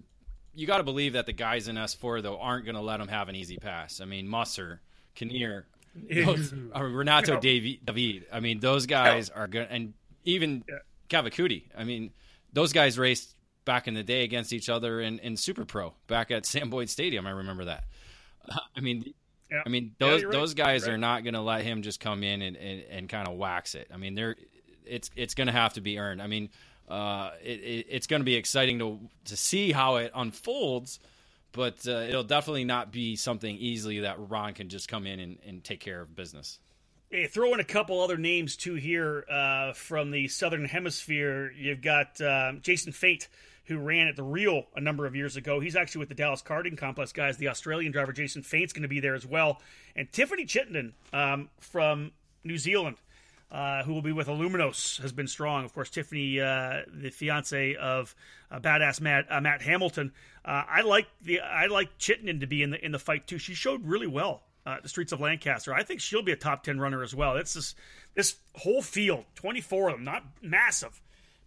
you got to believe that the guys in S four though aren't going to let them have an easy pass. I mean, Musser, Kinnear, those, Renato no. David. I mean, those guys no. are good, and even yeah. Cavacuti. I mean, those guys raced back in the day against each other in, in Super Pro back at Sam Boyd Stadium. I remember that. I mean. Yeah. I mean, those yeah, right. those guys right. are not going to let him just come in and, and, and kind of wax it. I mean, they're it's it's going to have to be earned. I mean, uh, it, it, it's going to be exciting to to see how it unfolds, but uh, it'll definitely not be something easily that Ron can just come in and, and take care of business. Hey, throw in a couple other names, too, here uh, from the Southern Hemisphere. You've got uh, Jason Fate, who ran at the Rio a number of years ago. He's actually with the Dallas Karting Complex guys. The Australian driver, Jason Faint's going to be there as well. And Tiffany Chittenden um, from New Zealand, uh, who will be with Illuminos, has been strong. Of course, Tiffany, uh, the fiance of uh, badass Matt, uh, Matt Hamilton. Uh, I like the I like Chittenden to be in the in the fight, too. She showed really well uh, the streets of Lancaster. I think she'll be a top ten runner as well. That's this, this whole field, twenty-four of them, not massive,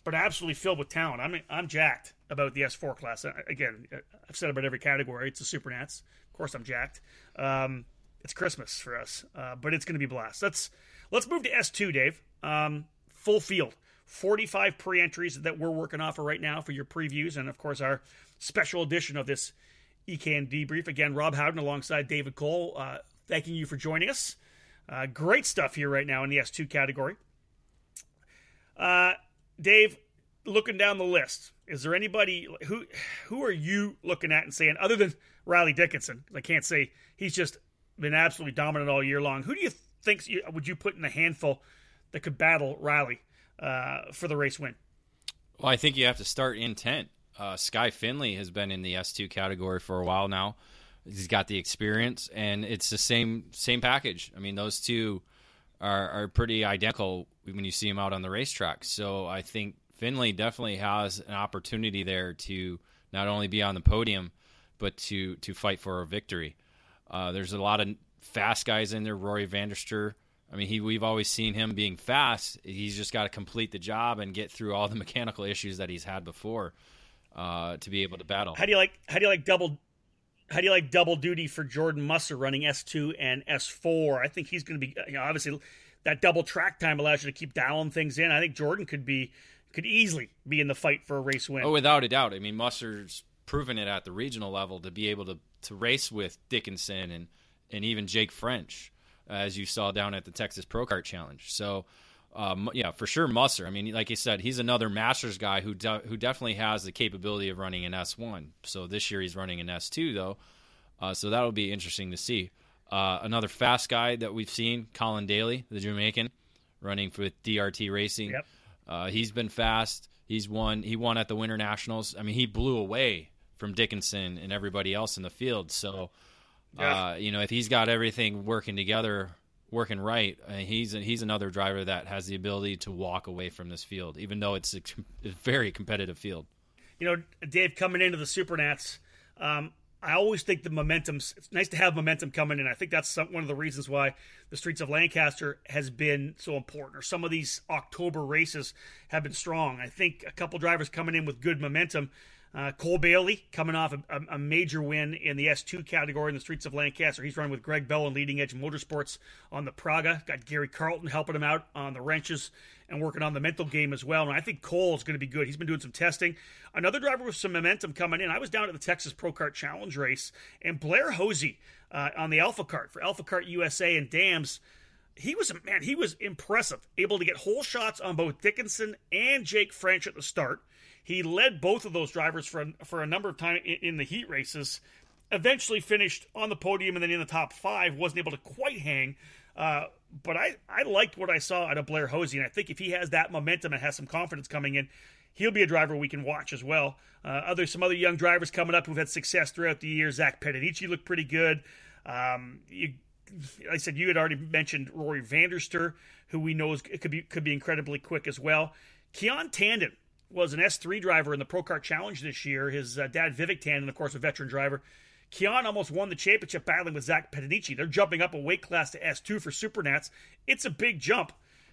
but absolutely filled with talent. I mean, I'm jacked about the S four class. Again, I've said about every category. It's the Super Nats. Of course, I'm jacked. Um, it's Christmas for us, uh, but it's going to be a blast. Let's let's move to S two, Dave. Um, full field, forty-five pre-entries that we're working off of right now for your previews, and of course our special edition of this E CAN debrief. Again, Rob Howden alongside David Cole. Uh, thanking you for joining us. Uh, great stuff here right now in the S two category. Uh. Dave, looking down the list, is there anybody who who are you looking at and saying, other than Riley Dickinson, I can't say he's just been absolutely dominant all year long. Who do you think would you put in the handful that could battle Riley uh, for the race win? Well, I think you have to start in tent. Uh, Sky Finley has been in the S two category for a while now. He's got the experience, and it's the same same package. I mean, those two are, are pretty identical when you see him out on the racetrack. So I think Finley definitely has an opportunity there to not only be on the podium, but to, to fight for a victory. Uh, there's a lot of fast guys in there. Rory Vanderster. I mean, he, we've always seen him being fast. He's just got to complete the job and get through all the mechanical issues that he's had before uh, to be able to battle. How do you like, how do you like double, How do you like double duty for Jordan Musser running S two and S four? I think he's going to be, you know, obviously that double track time allows you to keep dialing things in. I think Jordan could be, could easily be in the fight for a race win. Oh, without a doubt. I mean, Musser's proven it at the regional level to be able to, to race with Dickinson and, and even Jake French, as you saw down at the Texas Pro Kart Challenge. So, um, yeah, for sure, Musser. I mean, like you said, he's another Masters guy who de- who definitely has the capability of running an S one. So this year he's running an S two, though. Uh, so that'll be interesting to see. Uh, another fast guy that we've seen, Colin Daly, the Jamaican, running for D R T Racing. Yep. Uh, he's been fast. He's won. He won at the Winter Nationals. I mean, he blew away from Dickinson and everybody else in the field. So, yeah. uh, you know, if he's got everything working together working right, he's he's another driver that has the ability to walk away from this field, even though it's a very competitive field. You know, Dave, coming into the Supernats, um, I always think the momentum, it's nice to have momentum coming in. I think that's some, one of the reasons why the Streets of Lancaster has been so important, or some of these October races have been strong. I think a couple drivers coming in with good momentum. Uh, Cole Bailey coming off a, a major win in the S two category in the Streets of Lancaster. He's running with Greg Bell and Leading Edge Motorsports on the Praga. Got Gary Carlton helping him out on the wrenches and working on the mental game as well. And I think Cole is going to be good. He's been doing some testing. Another driver with some momentum coming in. I was down at the Texas Pro Kart Challenge race, and Blair Hosey uh, on the Alpha Kart for Alpha Kart U S A and Dams. He was a man. He was impressive, able to get hole shots on both Dickinson and Jake French at the start. He led both of those drivers for a, for a number of times in, in the heat races, eventually finished on the podium and then in the top five, wasn't able to quite hang. Uh, but I, I liked what I saw out of Blair Hosey, and I think if he has that momentum and has some confidence coming in, he'll be a driver we can watch as well. Uh, other some other young drivers coming up who've had success throughout the year. Zach Pettinicci looked pretty good. Um, you Like I said, you had already mentioned Rory Vanderster, who we know is, could be could be incredibly quick as well. Keon Tandon was an S three driver in the Pro Kart Challenge this year. His uh, dad, Vivek Tandon, of course, a veteran driver. Keon almost won the championship battling with Zach Pettinicci. They're jumping up a weight class to S two for Supernats. It's a big jump,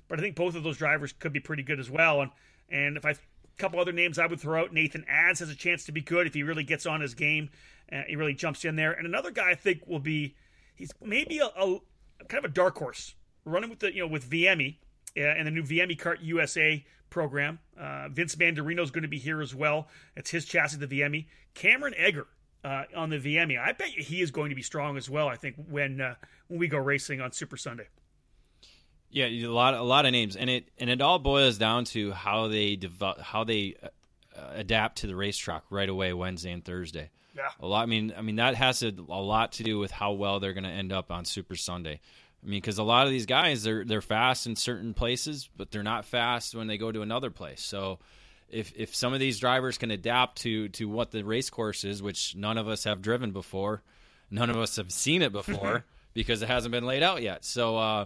but I think both of those drivers could be pretty good as well. And and if I a couple other names I would throw out, Nathan Adds has a chance to be good if he really gets on his game. Uh, he really jumps in there. And another guy I think will be, he's maybe a, a kind of a dark horse running with the you know with V M E uh, and the new V M E Kart U S A program. Uh, Vince Mandarino is going to be here as well. It's his chassis, the V M E. Cameron Egger uh, on the V M E. I bet you he is going to be strong as well. I think when uh, when we go racing on Super Sunday. Yeah, a lot a lot of names, and it and it all boils down to how they develop, how they uh, adapt to the racetrack right away Wednesday and Thursday. Yeah. A lot. I mean, I mean that has a, a lot to do with how well they're going to end up on Super Sunday. I mean, because a lot of these guys, they're they're fast in certain places, but they're not fast when they go to another place. So, if if some of these drivers can adapt to to what the race course is, which none of us have driven before, none of us have seen it before because it hasn't been laid out yet. So, uh,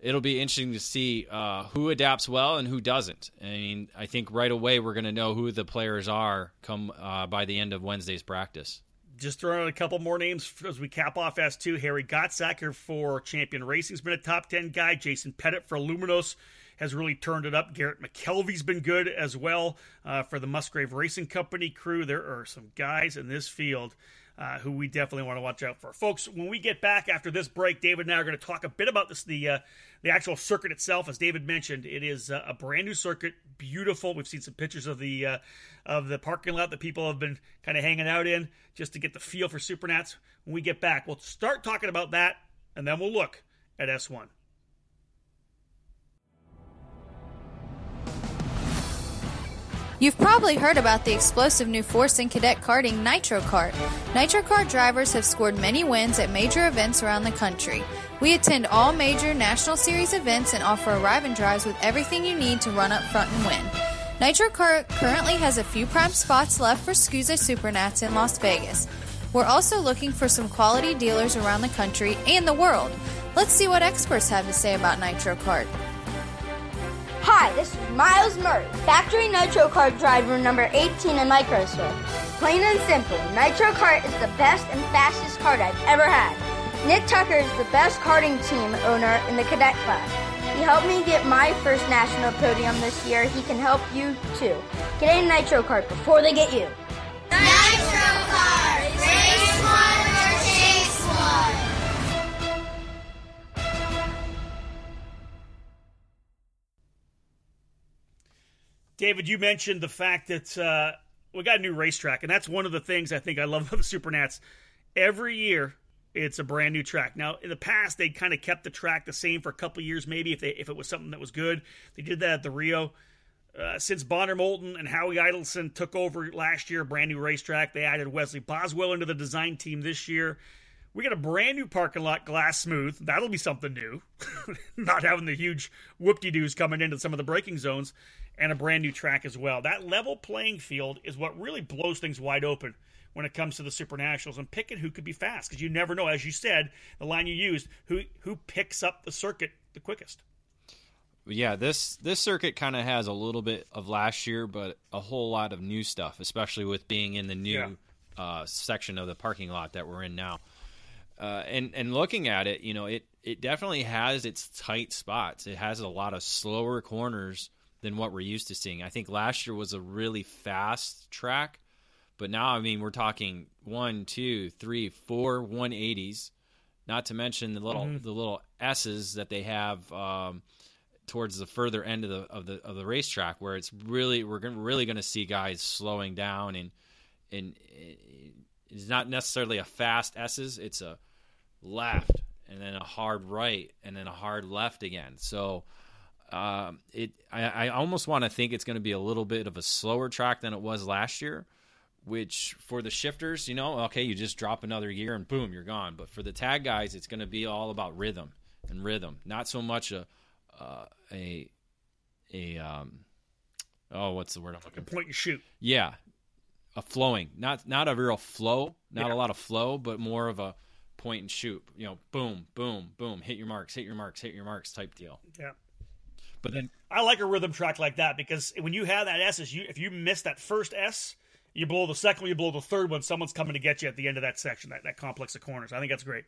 it'll be interesting to see uh, who adapts well and who doesn't. I mean, I think right away we're going to know who the players are come uh, by the end of Wednesday's practice. Just throwing out a couple more names as we cap off S two. Harry Gottsacker for Champion Racing has been a top ten guy. Jason Pettit for Luminos has really turned it up. Garrett McKelvey's been good as well uh, for the Musgrave Racing Company crew. There are some guys in this field Uh, who we definitely want to watch out for. Folks, when we get back after this break, David and I are going to talk a bit about this, the uh, the actual circuit itself. As David mentioned, it is uh, a brand new circuit, beautiful. We've seen some pictures of the uh, of the parking lot that people have been kind of hanging out in just to get the feel for Supernats. When we get back, we'll start talking about that, and then we'll look at S one. You've probably heard about the explosive new force in cadet karting, Nitro Kart. Nitro Kart drivers have scored many wins at major events around the country. We attend all major National Series events and offer arrive and drives with everything you need to run up front and win. Nitro Kart currently has a few prime spots left for SKUSA Supernats in Las Vegas. We're also looking for some quality dealers around the country and the world. Let's see what experts have to say about Nitro Kart. Hi, this is Miles Murray, factory Nitro Kart driver number eighteen in Microswift. Plain and simple, Nitro Kart is the best and fastest kart I've ever had. Nick Tucker is the best karting team owner in the cadet class. He helped me get my first national podium this year. He can help you too. Get a Nitro Kart before they get you. Nitro Kart, race one or chase one. David, you mentioned the fact that uh, we got a new racetrack, and that's one of the things I think I love about the Supernats. Every year, it's a brand new track. Now, in the past, they kind of kept the track the same for a couple of years, maybe if they if it was something that was good. They did that at the Rio. Uh, since Bonner Moulton and Howie Idelson took over last year, brand new racetrack. They added Wesley Boswell into the design team this year. We got a brand new parking lot, glass smooth. That'll be something new. Not having the huge whoop-de-doos coming into some of the braking zones, and a brand new track as well. That level playing field is what really blows things wide open when it comes to the Supernationals and picking who could be fast, because you never know, as you said, the line you used, who who picks up the circuit the quickest. Yeah, this, this circuit kind of has a little bit of last year, but a whole lot of new stuff, especially with being in the new yeah. uh, section of the parking lot that we're in now. Uh, and, and looking at it, you know, it, it definitely has its tight spots. It has a lot of slower corners than what we're used to seeing. I think last year was a really fast track, but now, I mean, we're talking one, two, three, four one eighties, not to mention the little mm-hmm. the little S's that they have um, towards the further end of the of the of the racetrack, where it's really we're gonna, really going to see guys slowing down, and and it's not necessarily a fast S's. It's a left and then a hard right and then a hard left again. So um, it I, I almost want to think it's going to be a little bit of a slower track than it was last year, which for the shifters, you know, okay, you just drop another gear and boom, you're gone. But for the tag guys, it's going to be all about rhythm and rhythm, not so much a uh, a a um oh what's the word I'm looking for? Point and shoot. Yeah, a flowing, not not a real flow, not yeah. a lot of flow, but more of a point and shoot, you know, boom, boom, boom, hit your marks, hit your marks, hit your marks type deal. Yeah. But then I like a rhythm track like that, because when you have that S, you, if you miss that first S, you blow the second one, you blow the third one, someone's coming to get you at the end of that section, that, that complex of corners. I think that's great.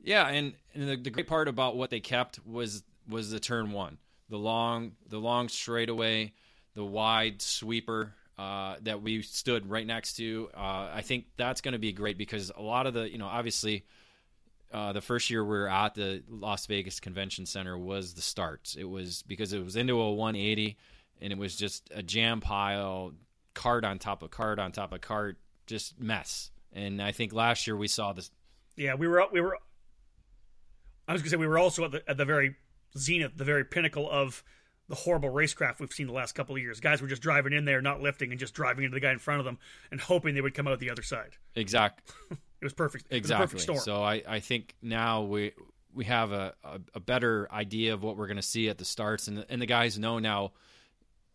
Yeah, and, and the, the great part about what they kept was was the turn one, the long, the long straightaway, the wide sweeper Uh, that we stood right next to. Uh, I think that's going to be great, because a lot of the, you know, obviously uh, the first year we were at the Las Vegas Convention Center was the starts. It was because it was into a one eighty, and it was just a jam pile, cart on top of cart on top of cart, just mess. And I think last year we saw this. Yeah, we were, we were, I was going to say we were also at the, at the very zenith, the very pinnacle of the horrible racecraft we've seen the last couple of years. Guys were just driving in there, not lifting, and just driving into the guy in front of them and hoping they would come out the other side. Exactly. It was perfect. Exactly. It was a perfect storm. So I, I think now we we have a, a, a better idea of what we're going to see at the starts, and the, and the guys know now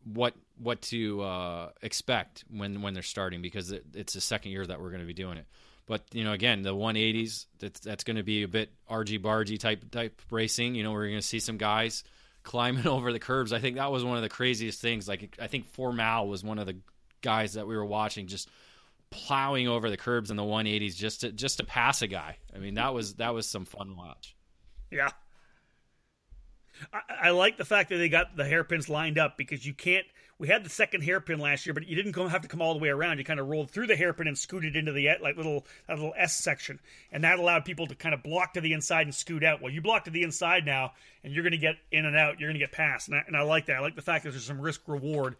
what what to uh, expect when, when they're starting, because it, it's the second year that we're going to be doing it. But, you know, again, the one eighties, that's, that's going to be a bit argy-bargy type, type racing. You know, we're going to see some guys climbing over the curbs. I think that was one of the craziest things. Like, I think Formal was one of the guys that we were watching just plowing over the curbs in the one eighties just to just to pass a guy. I mean, that was that was some fun watch. Yeah, I, I like the fact that they got the hairpins lined up, because you can't. We had the second hairpin last year, but you didn't come, have to come all the way around. You kind of rolled through the hairpin and scooted into the like little that little S section, and that allowed people to kind of block to the inside and scoot out. Well, you block to the inside now, and you're going to get in and out. You're going to get past, and I, and I like that. I like the fact that there's some risk reward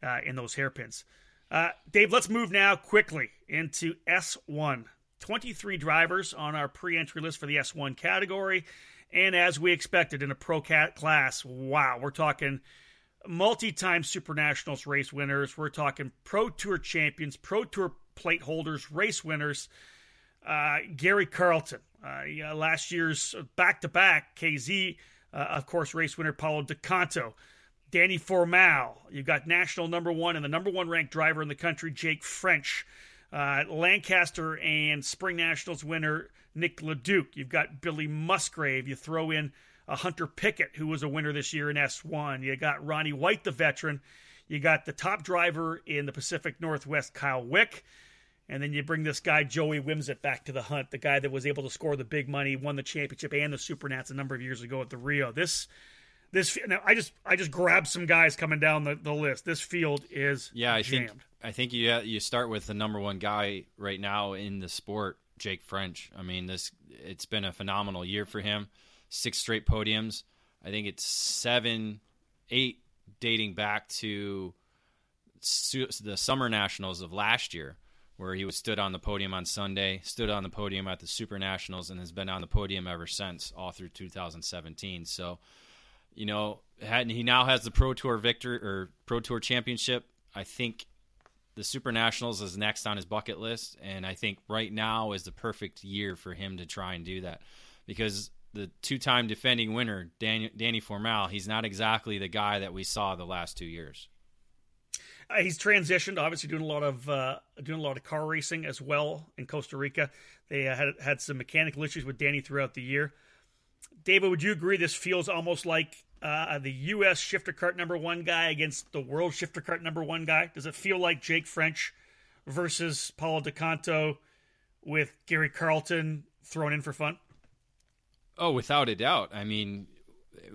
uh, in those hairpins. Uh, Dave, let's move now quickly into S one. twenty-three drivers on our pre-entry list for the S one category, and as we expected in a pro cat class, wow, we're talking multi-time Supernationals race winners. We're talking Pro Tour champions, Pro Tour plate holders, race winners. Uh, Gary Carlton, uh, yeah, last year's back-to-back K Z, uh, of course, race winner Paulo DeCanto. Danny Formal. You've got national number one and the number one ranked driver in the country, Jake French. Uh, Lancaster and Spring Nationals winner Nick LeDuc. You've got Billy Musgrave. You throw in Uh, Hunter Pickett, who was a winner this year in S one. You got Ronnie White, the veteran. You got the top driver in the Pacific Northwest, Kyle Wick. And then you bring this guy, Joey Wimsett, back to the hunt, the guy that was able to score the big money, won the championship and the Supernats a number of years ago at the Rio. This, this now I just I just grabbed some guys coming down the, the list. This field is yeah, I jammed. Think, I think you, you start with the number one guy right now in the sport, Jake French. I mean, this it's been a phenomenal year for him. Six straight podiums. I think it's seven, eight dating back to su- the Summer Nationals of last year, where he was stood on the podium on Sunday, stood on the podium at the Super Nationals, and has been on the podium ever since, all through two thousand seventeen. So, you know, had, he now has the Pro Tour victory or Pro Tour championship. I think The Supernationals is next on his bucket list, and I think right now is the perfect year for him to try and do that, because the two-time defending winner, Dan- Danny Formal, he's not exactly the guy that we saw the last two years. Uh, he's transitioned, obviously doing a lot of uh, doing a lot of car racing as well in Costa Rica. They uh, had had some mechanical issues with Danny throughout the year. David, would you agree this feels almost like uh, the U S shifter kart number one guy against the world shifter kart number one guy? Does it feel like Jake French versus Paulo DeCanto with Gary Carlton thrown in for fun? Oh, without a doubt. I mean,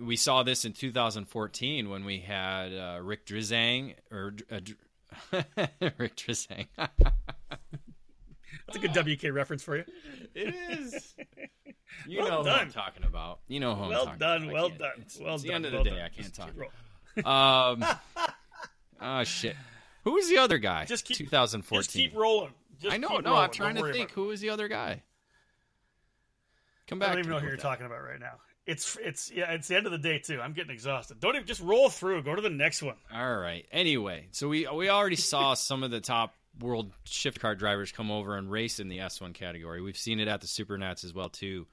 we saw this in two thousand fourteen when we had uh, Rick Drizang or uh, Dr- Rick Drizang. That's a good W K reference for you. It is. You well know done. Who I'm talking about. You know who well I'm talking done, about. Well done. It's, well it's done. Well done. It's the end of the well day. Done. I can't Just talk. Um, oh, shit. Who was the other guy? Just keep, twenty fourteen. Just keep rolling. Just I know. Keep no, rolling. I'm trying Don't to think. Who was the other guy? Come back. I don't even know who you're that. talking about right now. It's it's yeah. It's the end of the day too. I'm getting exhausted. Don't even just roll through. Go to the next one. All right. Anyway, so we we already saw some of the top world shift car drivers come over and race in the S one category. We've seen it at the Supernats as well too.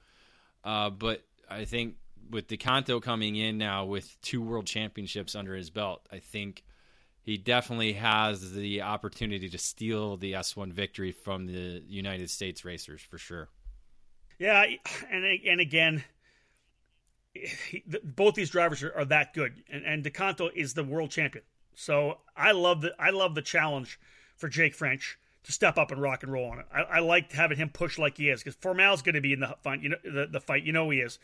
Uh, but I think with DeCanto coming in now with two world championships under his belt, I think he definitely has the opportunity to steal the S one victory from the United States racers for sure. Yeah, and and again, he, the, both these drivers are, are that good, and, and DeCanto is the world champion. So I love the I love the challenge for Jake French to step up and rock and roll on it. I, I like having him push like he is, because Formal's going to be in the fight. You know the, the fight. You know he is.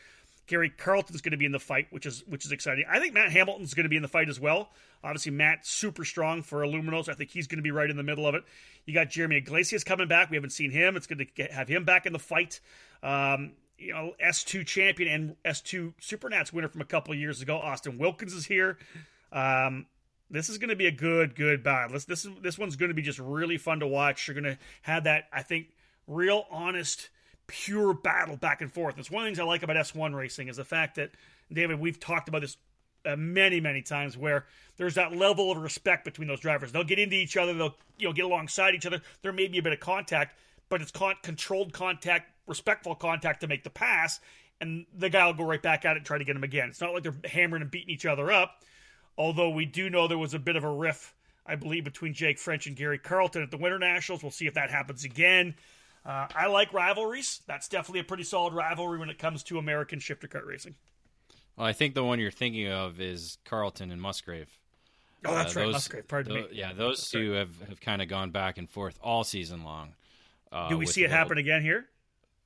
Gary Carlton's going to be in the fight, which is which is exciting. I think Matt Hamilton's going to be in the fight as well. Obviously, Matt's super strong for Aluminos. I think he's going to be right in the middle of it. You got Jeremy Iglesias coming back. We haven't seen him. It's good to get, have him back in the fight. Um, you know, S two champion and S two Supernats winner from a couple of years ago. Austin Wilkins is here. Um, this is going to be a good, good battle. This this, this one's going to be just really fun to watch. You're going to have that, I think, real honest pure battle back and forth. It's one of the things I like about S one racing is the fact that, David, we've talked about this uh, many, many times, where there's that level of respect between those drivers. They'll get into each other. They'll you know get alongside each other. There may be a bit of contact, but it's con- controlled contact, respectful contact to make the pass, and the guy will go right back at it and try to get him again. It's not like they're hammering and beating each other up, although we do know there was a bit of a riff, I believe, between Jake French and Gary Carlton at the Winter Nationals. We'll see if that happens again. Uh, I like rivalries. That's definitely a pretty solid rivalry when it comes to American shifter kart racing. Well, I think the one you're thinking of is Carlton and Musgrave. Oh, that's uh, right, those, Musgrave. Pardon those, me. Yeah, those that's two right. have, have kind of gone back and forth all season long. Uh, Do we see it world. happen again here?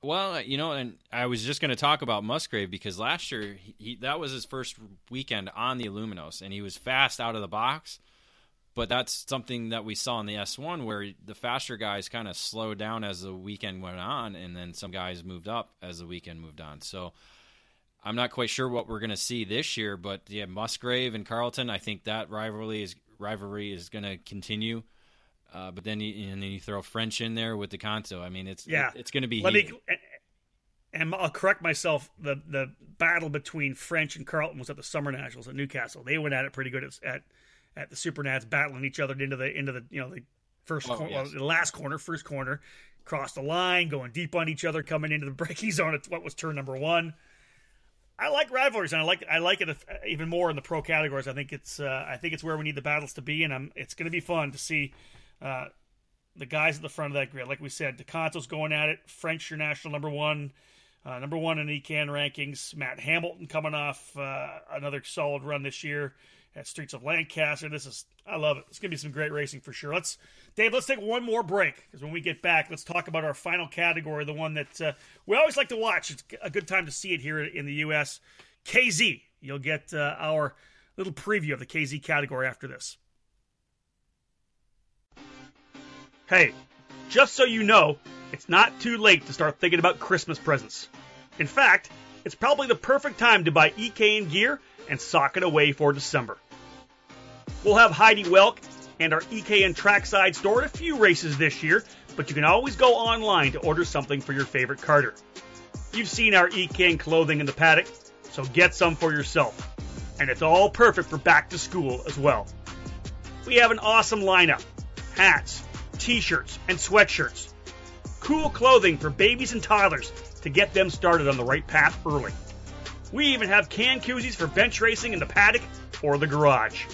Well, you know, and I was just going to talk about Musgrave, because last year he, he, that was his first weekend on the Aluminos, and he was fast out of the box. But that's something that we saw in the S one, where the faster guys kind of slowed down as the weekend went on, and then some guys moved up as the weekend moved on. So I'm not quite sure what we're going to see this year, but yeah, Musgrave and Carlton, I think that rivalry is rivalry is going to continue. Uh, but then you, and then you throw French in there with DeCanto. I mean, it's yeah. it, it's going to be Let heated. Me, and I'll correct myself, the, the battle between French and Carlton was at the Summer Nationals at Newcastle. They went at it pretty good at, at at the Supernats, battling each other into the into the you know the first oh, cor- yes. the last corner, first corner, cross the line, going deep on each other, coming into the braking zone at what was turn number one. I like rivalries, and I like I like it even more in the pro categories. I think it's uh, I think it's where we need the battles to be, and I'm, it's going to be fun to see uh, the guys at the front of that grid. Like we said, DeCanto's going at it. French, your national number one, uh, number one in E CAN rankings. Matt Hamilton coming off uh, another solid run this year at Streets of Lancaster. This is, I love it. It's going to be some great racing for sure. Let's, Dave, let's take one more break, because when we get back, let's talk about our final category, the one that uh, we always like to watch. It's a good time to see it here in the U S. K Z. You'll get uh, our little preview of the K Z category after this. Hey, just so you know, it's not too late to start thinking about Christmas presents. In fact, it's probably the perfect time to buy E CAN gear and sock it away for December. We'll have Heidi Welk and our E CAN Trackside store at a few races this year, but you can always go online to order something for your favorite karter. You've seen our E CAN clothing in the paddock, so get some for yourself. And it's all perfect for back to school as well. We have an awesome lineup, hats, t-shirts, and sweatshirts. Cool clothing for babies and toddlers to get them started on the right path early. We even have can koozies for bench racing in the paddock or the garage.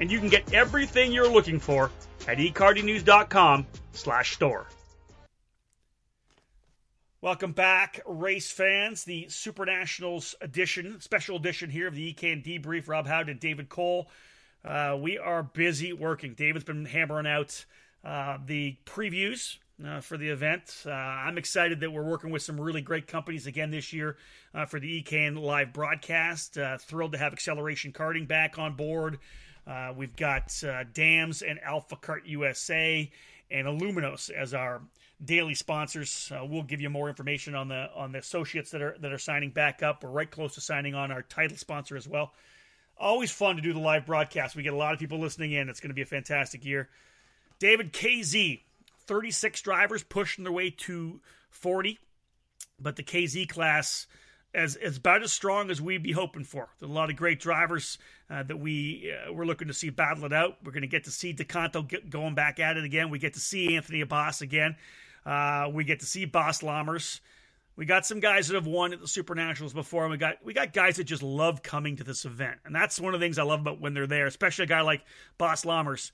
And you can get everything you're looking for at e carding news dot com slash store. Welcome back, race fans. The Supernationals edition, special edition here of the E CAN Debrief. Rob Howden and David Cole. Uh, we are busy working. David's been hammering out uh, the previews uh, for the event. Uh, I'm excited that we're working with some really great companies again this year uh, for the E CAN live broadcast. Uh, thrilled to have Acceleration Karting back on board. Uh, we've got uh, Dams and Alpha Kart U S A and Illuminos as our daily sponsors. Uh, we'll give you more information on the on the associates that are that are signing back up. We're right close to signing on our title sponsor as well. Always fun to do the live broadcast. We get a lot of people listening in. It's going to be a fantastic year. David, K Z, thirty-six drivers pushing their way to forty, but the K Z class is, is about as strong as we'd be hoping for. There's a lot of great drivers uh, that we, uh, we're looking to see battle it out. We're going to get to see DeCanto get going back at it again. We get to see Anthony Abbas again. Uh, we get to see Bas Lammers. We got some guys that have won at the Supernationals before, and we got we got guys that just love coming to this event. And that's one of the things I love about when they're there, especially a guy like Bas Lammers.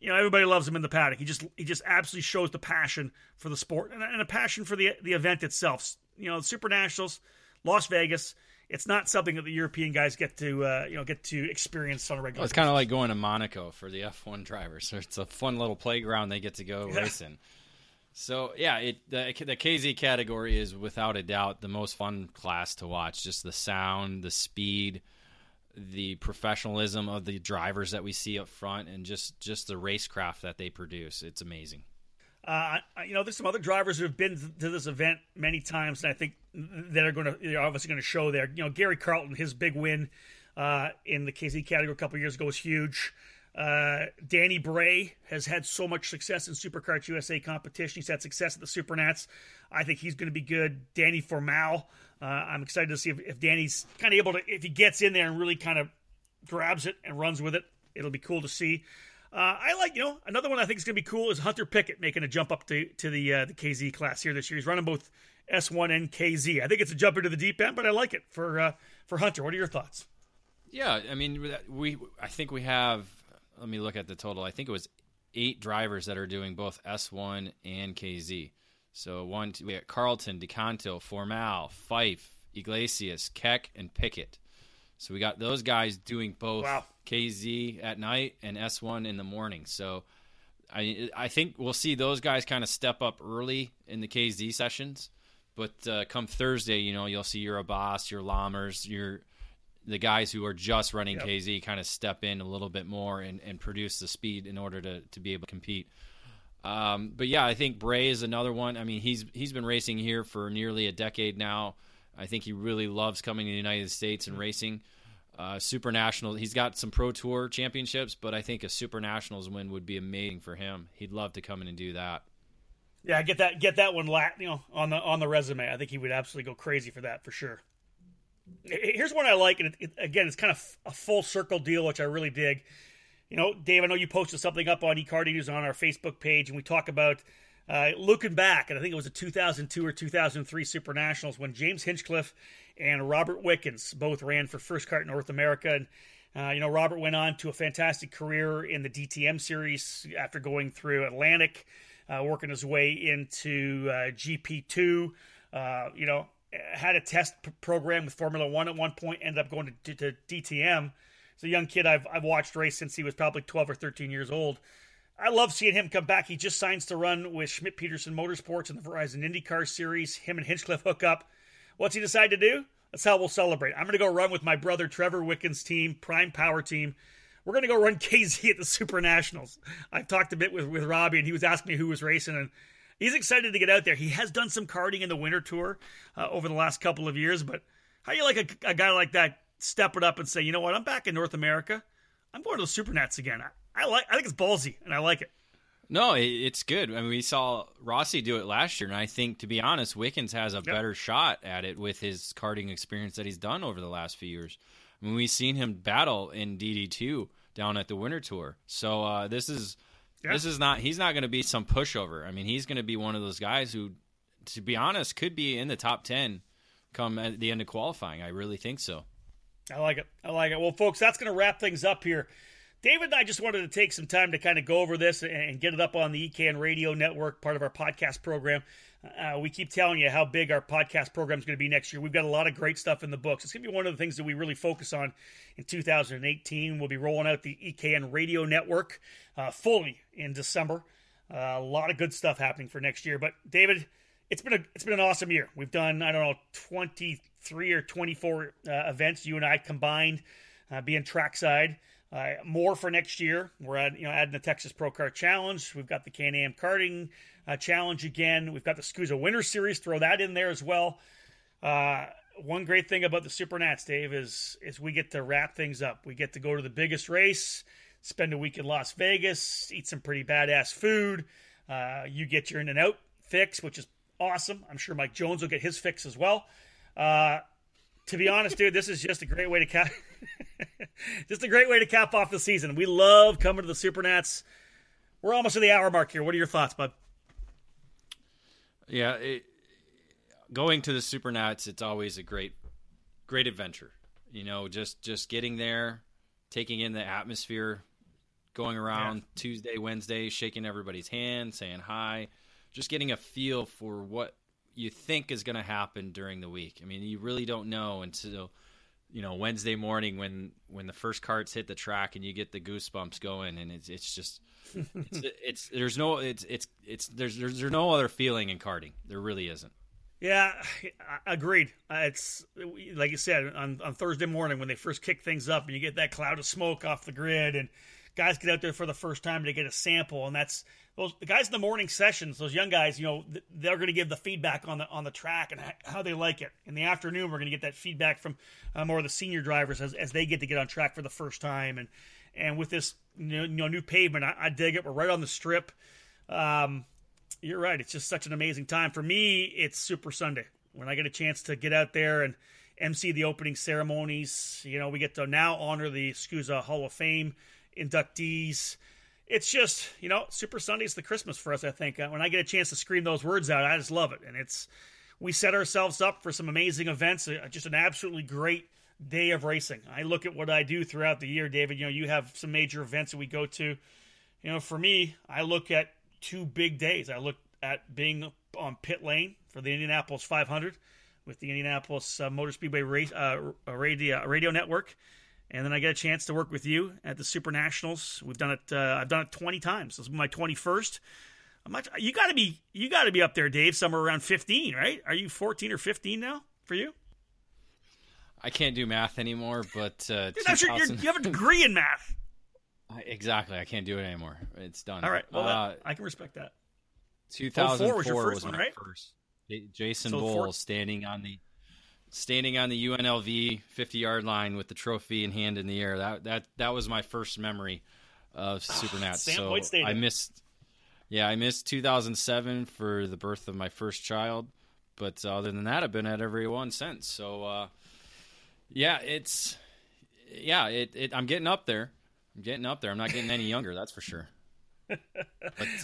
You know, everybody loves him in the paddock. He just he just absolutely shows the passion for the sport and, and a passion for the the event itself. You know, Supernationals, Las Vegas. It's not something that the European guys get to uh, you know get to experience on a regular. Well, it's kind of like going to Monaco for the F one drivers. It's a fun little playground they get to go yeah. racing. So, yeah, it the, the K Z category is without a doubt the most fun class to watch. Just the sound, the speed, the professionalism of the drivers that we see up front, and just, just the racecraft that they produce. It's amazing. Uh, you know, there's some other drivers who have been to this event many times, and I think that are going to they're obviously going to show there. You know, Gary Carlton, his big win uh, in the K Z category a couple of years ago was huge. Uh, Danny Bray has had so much success in SuperKarts U S A competition. He's had success at the Supernats. I think he's going to be good. Danny Formal. Uh, I'm excited to see if, if Danny's kind of able to, if he gets in there and really kind of grabs it and runs with it, it'll be cool to see. Uh, I like, you know, another one I think is going to be cool is Hunter Pickett making a jump up to, to the, uh, the K Z class here this year. He's running both S one and K Z. I think it's a jump into the deep end, but I like it for, uh, for Hunter. What are your thoughts? Yeah. I mean, we, I think we have, let me look at the total. I think it was eight drivers that are doing both S one and K Z. So one, two, we got Carlton, DeCanto, Formal, Fife, Iglesias, Keck, and Pickett. So we got those guys doing both wow. K Z at night and S one in the morning. So I I think we'll see those guys kind of step up early in the K Z sessions. But uh, come Thursday, you know, you'll see your Abbas, your Lammers, your the guys who are just running yep. K Z kind of step in a little bit more and, and produce the speed in order to, to be able to compete. Um, but yeah, I think Bray is another one. I mean, he's, he's been racing here for nearly a decade now. I think he really loves coming to the United States and racing uh, Super Nationals. He's got some Pro Tour championships, but I think a Super Nationals win would be amazing for him. He'd love to come in and do that. Yeah. Get that, get that one lat, you know, on the, on the resume. I think he would absolutely go crazy for that for sure. Here's one I like, and it, it, again, it's kind of a full circle deal, which I really dig. You know, Dave, I know you posted something up on eCarting News on our Facebook page, and we talk about uh, looking back, and I think it was a two thousand two or two thousand three Super Nationals when James Hinchcliffe and Robert Wickens both ran for First Kart North America. And, uh, you know, Robert went on to a fantastic career in the D T M series after going through Atlantic, uh, working his way into uh, G P two, uh, you know, had a test program with Formula One at one point, ended up going to, to, to D T M. It's a young kid I've I've watched race since he was probably twelve or thirteen years old. I love seeing him come back. He just signs to run with Schmidt-Peterson Motorsports in the Verizon IndyCar Series. Him and Hinchcliffe hook up. What's he decide to do? That's how we'll celebrate. I'm going to go run with my brother Trevor Wickens' team, Prime Power Team. We're going to go run K Z at the Super Nationals. I've talked a bit with, with Robbie, and he was asking me who was racing, and he's excited to get out there. He has done some karting in the winter tour uh, over the last couple of years, but how do you like a, a guy like that step it up and say, you know what, I'm back in North America. I'm going to the Supernats again. I, I like. I think it's ballsy, and I like it. No, it, it's good. I mean, we saw Rossi do it last year, and I think, to be honest, Wickens has a yep. better shot at it with his karting experience that he's done over the last few years. I mean, we've seen him battle in D D two down at the winter tour. So uh, this is Yeah. This is not, he's not going to be some pushover. I mean, he's going to be one of those guys who, to be honest, could be in the top ten come at the end of qualifying. I really think so. I like it. I like it. Well, folks, that's going to wrap things up here. David and I just wanted to take some time to kind of go over this and get it up on the E CAN Radio Network, part of our podcast program. Uh, we keep telling you how big our podcast program is going to be next year. We've got a lot of great stuff in the books. It's going to be one of the things that we really focus on in two thousand eighteen. We'll be rolling out the E CAN Radio Network uh, fully in December. Uh, a lot of good stuff happening for next year. But, David, it's been a, it's been an awesome year. We've done, I don't know, twenty-three or twenty-four uh, events, you and I combined, uh, being trackside. Uh, more for next year. We're at, you know, adding the Texas Pro Kart Challenge. We've got the Can-Am Karting uh, Challenge again. We've got the SKUSA Winter Series. Throw that in there as well. Uh, one great thing about the Supernats, Dave, is is we get to wrap things up. We get to go to the biggest race, spend a week in Las Vegas, eat some pretty badass food. Uh, you get your in-and-out fix, which is awesome. I'm sure Mike Jones will get his fix as well. Uh, to be honest, dude, this is just a great way to catch... Just a great way to cap off the season. We love coming to the Supernats. We're almost at the hour mark here. What are your thoughts, bud? Yeah, it, going to the Supernats, it's always a great, great adventure. You know, just just getting there, taking in the atmosphere, going around yeah. Tuesday, Wednesday, shaking everybody's hand, saying hi, just getting a feel for what you think is going to happen during the week. I mean, you really don't know until... you know, Wednesday morning when, when the first carts hit the track and you get the goosebumps going, and it's it's just it's, it's there's no it's it's it's there's, there's there's no other feeling in karting. There really isn't. Yeah, agreed. It's like you said on on Thursday morning when they first kick things up and you get that cloud of smoke off the grid and guys get out there for the first time to get a sample, and that's those the guys in the morning sessions. Those young guys, you know, they're going to give the feedback on the on the track and how they like it. In the afternoon, we're going to get that feedback from uh, more of the senior drivers as, as they get to get on track for the first time. And and with this new, you know new pavement, I, I dig it. We're right on the strip. Um, you're right. It's just such an amazing time for me. It's Super Sunday when I get a chance to get out there and M C the opening ceremonies. You know, we get to now honor the SKUSA Hall of Fame inductees. It's just, you know, Super Sunday's the Christmas for us, I think. When I get a chance to scream those words out, I just love it. And it's, we set ourselves up for some amazing events, just an absolutely great day of racing. I look at what I do throughout the year, David. You know, you have some major events that we go to. You know, for me, I look at two big days. I look at being on pit lane for the Indianapolis five hundred with the Indianapolis uh, Motor Speedway race, uh, radio, radio network. And then I get a chance to work with you at the Super Nationals. We've done it. Uh, I've done it twenty times. This is my twenty-first. I'm not, you got to be. You got to be up there, Dave. Somewhere around fifteen, right? Are you fourteen or fifteen now for you? I can't do math anymore, but uh, Dude, two thousand... you're, you're, you have a degree in math. Exactly. I can't do it anymore. It's done. All right. Well, uh, that, I can respect that. two thousand four was your first was my one, right? First. Jason so Bull four... standing on the. Standing on the U N L V fifty-yard line with the trophy in hand in the air. That that that was my first memory of Supernats. So I missed, yeah, I missed two thousand seven for the birth of my first child. But other than that, I've been at every one since. So, uh, yeah, it's, yeah, it, it. I'm getting up there. I'm getting up there. I'm not getting any younger, that's for sure. But,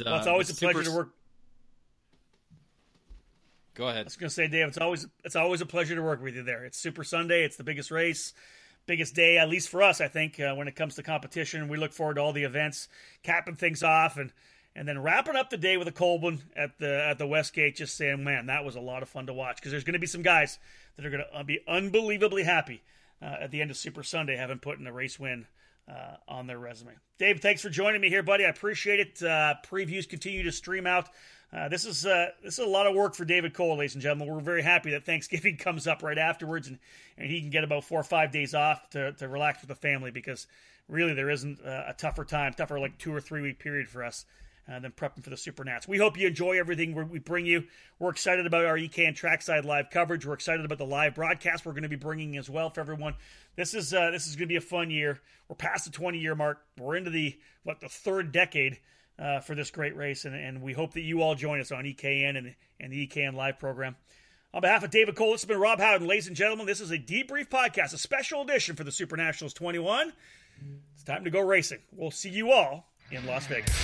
well, it's always uh, a pleasure super... to work. Go ahead. I was going to say, Dave, it's always it's always a pleasure to work with you there. It's Super Sunday. It's the biggest race, biggest day, at least for us, I think, uh, when it comes to competition. We look forward to all the events, capping things off, and and then wrapping up the day with a cold one at the, at the Westgate, just saying, man, that was a lot of fun to watch. Because there's going to be some guys that are going to be unbelievably happy uh, at the end of Super Sunday having put in a race win uh, on their resume. Dave, thanks for joining me here, buddy. I appreciate it. Uh, previews continue to stream out. Uh, this is uh, this is a lot of work for David Cole, ladies and gentlemen. We're very happy that Thanksgiving comes up right afterwards, and, and he can get about four or five days off to, to relax with the family, because really there isn't uh, a tougher time, tougher like two or three week period for us uh, than prepping for the Supernats. We hope you enjoy everything we bring you. We're excited about our E CAN Trackside live coverage. We're excited about the live broadcast we're going to be bringing as well for everyone. This is uh, this is going to be a fun year. We're past the twenty year mark. We're into the what the third decade. Uh, for this great race, and, and we hope that you all join us on E CAN and, and the E CAN Live program. On behalf of David Cole, this has been Rob Howden. Ladies and gentlemen, this is a debrief podcast, a special edition for the Supernationals twenty-one. It's time to go racing. We'll see you all in Las Vegas.